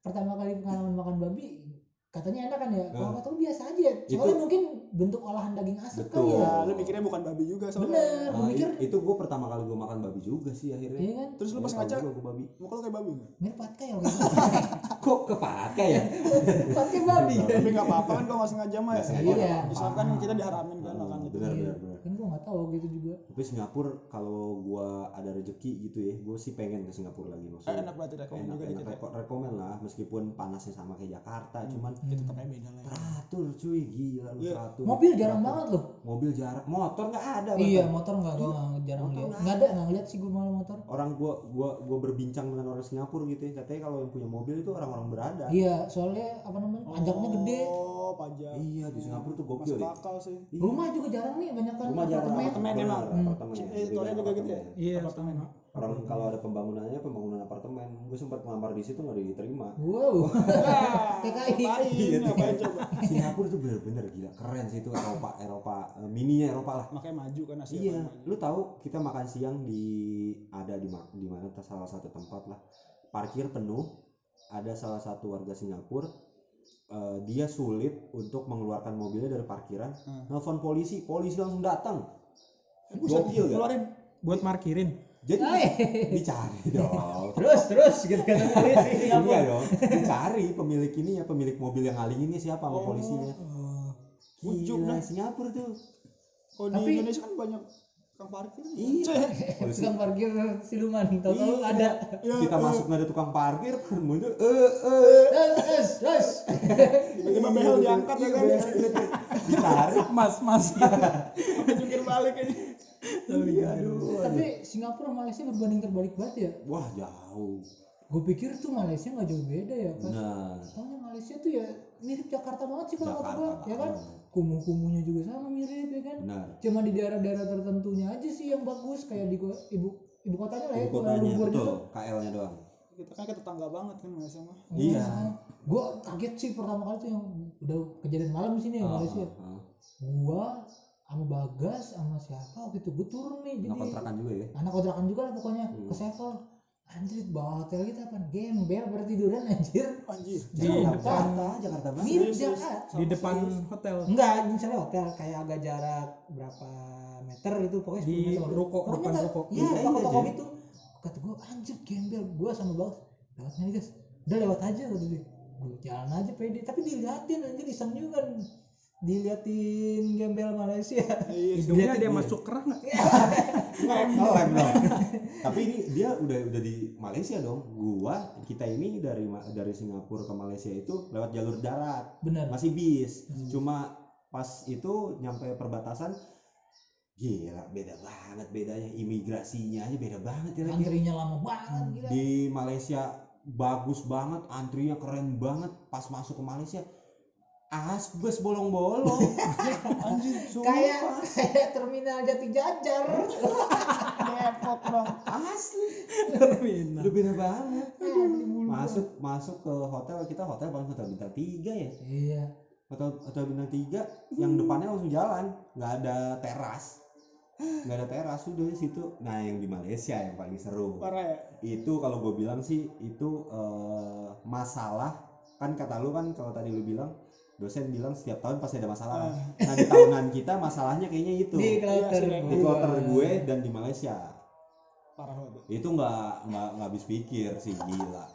pertama kali pengalaman makan babi katanya enak kan ya, kalau kata lu biasa aja soalnya itu, mungkin bentuk olahan daging asap kan ya. Nah, lu mikirnya bukan babi juga soalnya. Bener, nah, mikir itu gue pertama kali gue makan babi juga sih akhirnya. Iya kan? Terus lu pas ngaca muka lu kayak babi nggak? Mirip patkai ya. Kok kepake ya? Patkai babi. Tapi nggak apa-apa kan kalau nggak sengaja mah. Iya. Misalkan kita diharamin kan makan gitu. Bener-bener. Kan gue nggak tahu gitu juga. Tapi Singapura kalau gue ada rezeki gitu ya, gue sih pengen ke Singapura lagi maksudnya. Enak banget rekomend juga. Rekomend lah meskipun panasnya sama kayak Jakarta, cuman itu tetapnya beda lah. Teratur cuy, gila lu teratur. Mobil jarang teratur. Banget loh. Mobil jarang, motor nggak ada. Motor. Iya motor nggak, gua jarang lihat. Nggak ada, nggak lihat sih gua malah motor. Orang gua gua gua berbincang dengan orang Singapura gitu ya, katanya kalau yang punya mobil itu orang-orang berada. Iya soalnya apa namanya pajaknya oh, gede. Oh pajak. Iya di Singapura tuh gokil. Mas bakal sih. Iya. Rumah juga jarang nih, banyak kan apartemen emang. Soalnya juga gitu ya. Iya apartemen. Orang kalau ada pembangunannya pembangunan apartemen, gue sempat ngelamar di situ nggak diterima. Wow. T K I. Iya, T K I coba. Singapura tuh bener-bener gila, keren sih itu Eropa, Eropa mininya Eropa lah. Makanya maju kan Asia. Iya. Lu tahu kita makan siang di ada di di mana salah satu tempat lah, parkir penuh, ada salah satu warga Singapura. Uh, dia sulit untuk mengeluarkan mobilnya dari parkiran. Hmm. Nelfon polisi, polisi langsung datang. Gokil kan? Buat markirin. Jadi Ay. dicari dong. Terus terus gitu kata polisi Singapura. Enggak dong. Dicari pemilik ini ya, pemilik mobil yang ngaling ini siapa sama oh, polisinya. Ujuk nah Singapura tuh. Oh, tapi di Indonesia kan banyak tukang parkir. Iya. Polisi. Tukang parkir siluman. Tahu-tahu iya, ada. Iya, kita iya. masuk enggak ada tukang parkir, muncul eh eh terus terus. Tiba-tiba behel diangkat ya kan. Dicari mas-mas. Jungkir balik aja. Tapi, aduh, tapi Singapura Malaysia berbanding terbalik banget ya. Wah jauh. Gue pikir tuh Malaysia nggak jauh beda ya pas. Nah. Soalnya Malaysia tuh ya mirip Jakarta banget sih kalau kata gue, ya kan? Kumuh-kumuhnya juga sama mirip ya kan? Nah. Cuma di daerah-daerah tertentunya aja sih yang bagus kayak di ibu ibu kotanya lah ya. Ibu kotanya betul. K L-nya doang. Kita kan tetangga banget kan Malaysia mah. Iya. Nah, gue kaget sih pertama kali tuh yang udah kejadian malam di sini ya oh, Malaysia. Oh, oh. Gua sama Bagas, sama siapa gitu, gue turun nih anak kontrakan juga ya? Anak kontrakan juga lah pokoknya, hmm. ke Sevel anjir, bawa hotel kita apa? Gembel bertiduran anjir anjir di depan, Jakarta banget mirip Jakarta di depan hotel enggak, misalnya hotel kayak agak jarak berapa meter gitu pokoknya di ruko, depan ruko iya, toko-toko gitu kata gue anjir gembel, gue sama Bagas lewat nih guys udah lewat aja kata dia, gue jalan aja pede, tapi diliatin anjir, iseng juga kan, diliatin gembel Malaysia. Hidungnya dia masuk kerah nggak? Ngelem dong. Tapi ini dia udah udah di Malaysia dong. Gua kita ini dari dari Singapura ke Malaysia itu lewat jalur darat. Benar. Masih bis. Hmm. Cuma pas itu nyampe perbatasan, gila beda banget bedanya, imigrasinya aja beda banget ya. Antrinya lama banget. Gila. Di Malaysia bagus banget, antrinya keren banget. Pas masuk ke Malaysia asbes bolong-bolong. Anjir, kayak kayak terminal Jati Jajar. Depok bang, asli terminal. Udah beda banget. Masuk masuk ke hotel, kita hotel paling hotel bintang tiga ya. Iya. Hotel hotel bintang tiga hmm. yang depannya langsung jalan, nggak ada teras. Nggak ada teras udah di situ. Nah, yang di Malaysia yang paling seru. Parah ya? Itu kalau gue bilang sih itu uh, masalah kan, kata lu kan kalau tadi lu bilang dosen bilang setiap tahun pasti ada masalah. Ah. Nah di tahunan kita masalahnya kayaknya itu di kloter ya, di kloter gue dan di Malaysia. Parah banget. Itu nggak nggak nggak habis pikir sih, gila.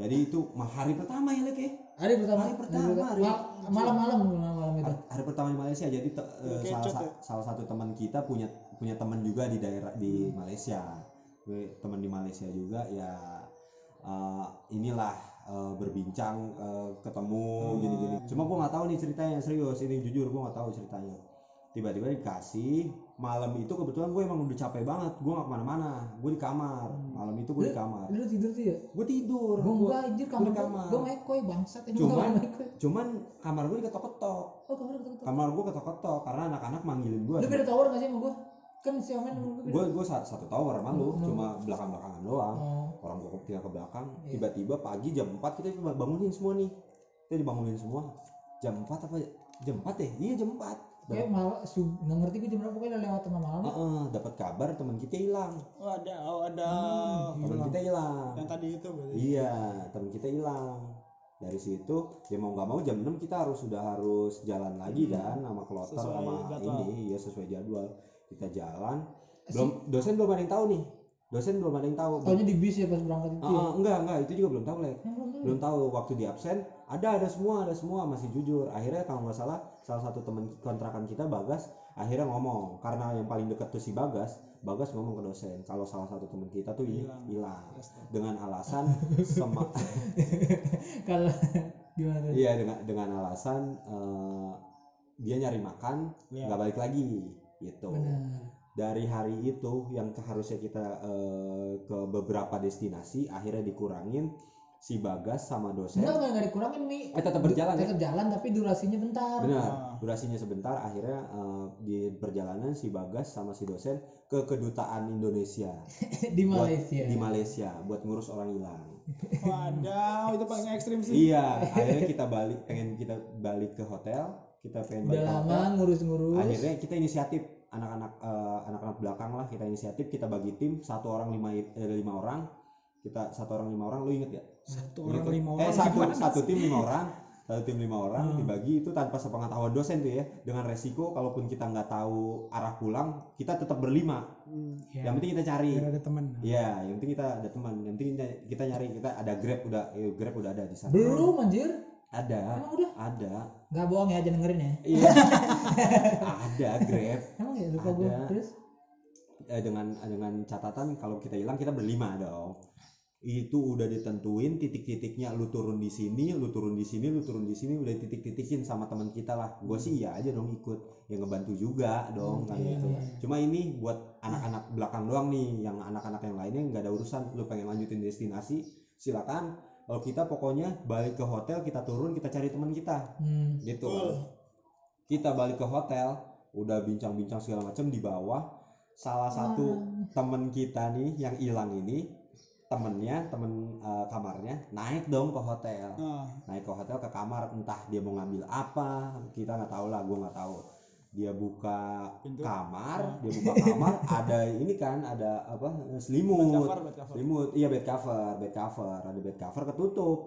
Jadi itu hari pertama ya lek ya. Hari pertama. Hari pertama. Hari malam-malam malam itu. Hari pertama di Malaysia. Jadi te, okay, salah, sa, salah satu teman kita punya punya teman juga di daerah di hmm. Malaysia. Teman di Malaysia juga ya uh, inilah. Uh, berbincang uh, ketemu gini-gini. Hmm. Cuma gua nggak tahu nih ceritanya, serius ini jujur gua nggak tahu ceritanya. Tiba-tiba dikasih malam itu kebetulan gue emang udah capek banget, gue nggak kemana-mana, gue di kamar. Malam itu gue di kamar. Lu tidur sih ya? Gue tidur. Gue nggak tidur kamar. Gue kamar. Gue Ekoy bangsat. Cuman, cuman kamar gue diketok-ketok. Oh kamar diketok-ketok. Kamar gue ketok-ketok karena anak-anak manggilin gue. Lu beda tower nggak sih sama gue? Kan si Omen gue gue gue satu, satu tower sama lu, hmm. cuma belakang belakangan doang. Hmm. Orang gue tinggal ke belakang. Yeah. Tiba-tiba pagi jam empat kita bangunin semua nih, kita dibangunin semua jam empat apa jam empat ya? Iya jam empat. Kayak malah sub nggak ngerti gue jam berapa, pokoknya lewat tengah malam. Uh, uh, dapat kabar teman kita hilang. Oh ada, oh ada. Hmm, teman kita hilang. Yang tadi itu berarti. Iya, teman kita hilang. Dari situ ya mau nggak mau jam enam kita harus sudah harus jalan lagi hmm. kan sama kloter sesuai sama jadwal. Ini ya sesuai jadwal. Kita jalan. Belum dosen belum ada yang tahu nih. Dosen belum ada yang tahu. Taunya di bis ya pas berangkat itu. Uh, uh, enggak, enggak, itu juga belum tahu, Lek. Belum, belum. belum tahu waktu di absen. Ada ada semua, ada semua masih jujur. Akhirnya kalau nggak salah salah satu teman kontrakan kita Bagas akhirnya ngomong, karena yang paling dekat tuh si Bagas, Bagas ngomong ke dosen kalau salah satu teman kita tuh hilang dengan alasan sama kalau gimana? Iya, dengan dengan alasan uh, dia nyari makan, nggak yeah. balik lagi gitu. Benar. Dari hari itu yang harusnya kita uh, ke beberapa destinasi akhirnya dikurangin si Bagas sama dosen. Enggak, enggak dikurangin Mi. Eh, tetap berjalan. Du- ya? Tetap jalan tapi durasinya bentar. Benar, ah. durasinya sebentar. Akhirnya uh, di perjalanan si Bagas sama si dosen ke kedutaan Indonesia di buat, Malaysia. Di Malaysia buat ngurus orang hilang. Waduh, itu paling ekstrim sih. Iya, akhirnya kita balik, pengen kita balik ke hotel, kita pengen udah balik lama, hotel. Ngurus-ngurus. Akhirnya kita inisiatif anak-anak uh, anak-anak belakang lah, kita inisiatif, kita bagi tim, satu orang lima eh, lima orang. Kita satu orang lima orang, lu inget gak? Satu orang lima orang. Eh satu satu tim lima orang, satu tim lima orang hmm. dibagi itu tanpa sepengetahuan dosen tuh ya, dengan resiko kalaupun kita nggak tahu arah pulang, kita tetap berlima. Hmm. Ya. Yang penting kita cari. Biar ada teman. Iya, yang penting kita ada teman. Yang penting kita, kita nyari, kita ada Grab udah, ya, Grab udah ada di sana. Belum anjir. Ada. Emang udah? Ada. Nggak bohong ya, jangan dengerin ya. Iya. Ada Grab. Emang ya lupa gue terus. Eh, dengan dengan catatan kalau kita hilang kita berlima dong. Itu udah ditentuin titik-titiknya, lu turun di sini, lu turun di sini, lu turun di sini, udah titik-titikin sama teman kita lah. Gue sih ya aja dong ikut, yang ngebantu juga dong hmm, kan iya, gitu. Iya. Cuma ini buat anak-anak belakang doang nih, yang anak-anak yang lainnya nggak ada urusan. Lu pengen lanjutin destinasi, silakan. Kalau kita pokoknya balik ke hotel, kita turun, kita cari teman kita, hmm. gitu. Uh. Kita balik ke hotel, udah bincang-bincang segala macam di bawah. Salah satu uh. teman kita nih yang hilang ini. Temennya, temen uh, kamarnya naik dong ke hotel, oh. naik ke hotel ke kamar, entah dia mau ngambil apa, kita nggak tahu lah, gue nggak tahu. Dia buka Pintu. kamar, oh. dia buka kamar, ada ini kan, ada apa, selimut, selimut, iya bed cover, bed cover, ada bed cover ketutup.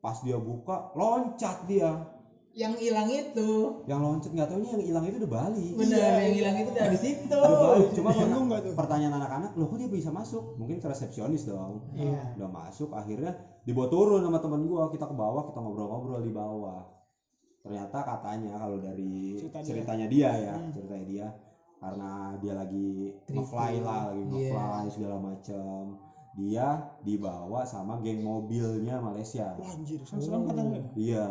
Pas dia buka, loncat dia, yang hilang itu, yang loncet nggak taunya yang hilang itu udah Bali. Benar, iya, yang hilang itu udah di situ. Cuma bingung nggak tuh? Pertanyaan anak-anak, loh kok dia bisa masuk? Mungkin ke resepsionis dong. Iya. Udah masuk, akhirnya dibawa turun sama teman gua, kita ke bawah, kita ngobrol-ngobrol di bawah. Ternyata katanya kalau dari cerita ceritanya dia, dia ya, hmm. ceritanya dia, karena dia lagi nge-fly lah, lagi nge-fly yeah. segala macem. Dia dibawa sama geng mobilnya Malaysia. Wah, anjir, serem katanya. Iya.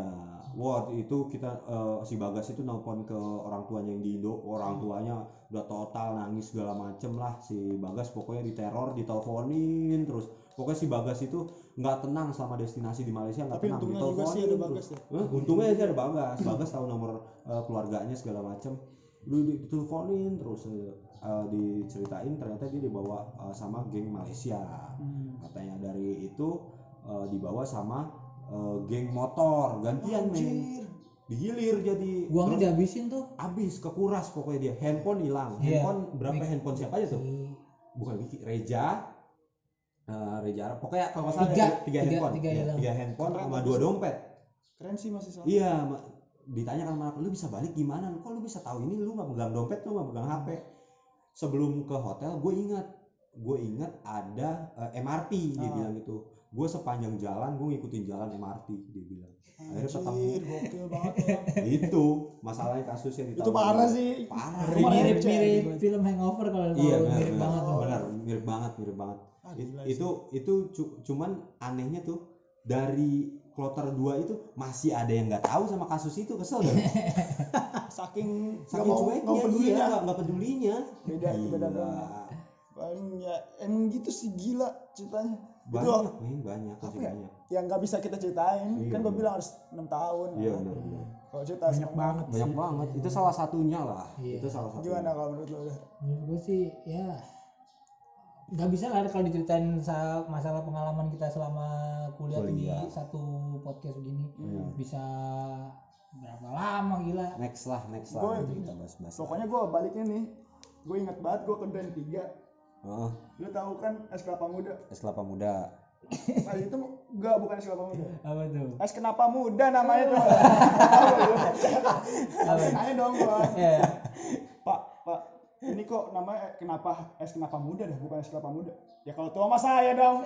Wah, itu kita uh, si Bagas itu nelpon ke orang tuanya yang di Indo, orang tuanya udah total nangis segala macem lah. Si Bagas pokoknya diteror, diteleponin terus. Pokoknya si Bagas itu nggak tenang sama destinasi di Malaysia, nggak tenang. Tapi untungnya juga sih ada Bagas ya. Eh, untungnya sih ada Bagas. Bagas tahu nomor uh, keluarganya segala macem. Diteleponin terus uh, diceritain ternyata dia dibawa uh, sama geng Malaysia. Hmm. Katanya dari itu uh, dibawa sama Uh, geng motor gantian men, digilir jadi uangnya dihabisin tuh, habis kekuras pokoknya dia. Handphone hilang, yeah. handphone berapa Make. handphone siapa aja tuh? Bukan Vicky, Reja, uh, Reja, pokoknya kalau nggak salah tiga, tiga, tiga handphone, tiga, tiga, ya, tiga handphone keren sama dua dompet. Keren sih masih sama. Iya, ma- ditanyakan malah lu bisa balik gimana? Kok lu bisa tahu ini? Lu nggak pegang dompet, lu nggak pegang H P. Sebelum ke hotel, gue ingat, gue ingat ada uh, M R T dia oh. bilang gitu. Gue sepanjang jalan gue ngikutin jalan M R T dia bilang. Akhirnya ketemu. Gokil banget ya. Itu masalahnya kasusnya ditambah. Itu parah sih. Parah. Mirip-mirip film Hangover kalau lu iya, tahu. Mirip banget. Oh. Benar, mirip banget, mirip banget. Ah, It, itu itu cu- cuman anehnya tuh dari kloter dua itu masih ada yang enggak tahu sama kasus itu, kesel dong. Saking saking cueknya dia enggak pedulinya. Beda beda banget. Paling ya emang gitu sih, gila ceritanya. Banyak nih, banyak apa ya? Banyak yang nggak bisa kita ceritain, iya, kan gue bilang harus enam tahun iya, kan? Iya. Kalau cerita banyak banget banyak sih. banget itu salah satunya lah iya. Itu salah satunya. Gimana kalau menurut lo? Menurut gue sih ya nggak bisa lah kalau diceritain masalah pengalaman kita selama kuliah, kuliah. Di satu podcast begini iya. bisa berapa lama, gila. Next lah, next lah gua, kita bahas-bahas pokoknya lah. Gue baliknya nih, gue ingat banget gue ke band tiga. Oh. Lu tahu kan es kelapa muda? Es kelapa muda. Nah, itu enggak, bukan es kelapa muda. Apa tuh? Es kenapa muda namanya tuh. Tanya dong gua. Yeah. Pak, Pak, ini kok namanya kenapa es kenapa muda dah, bukan es kelapa muda. Ya kalau tua mah saya dong.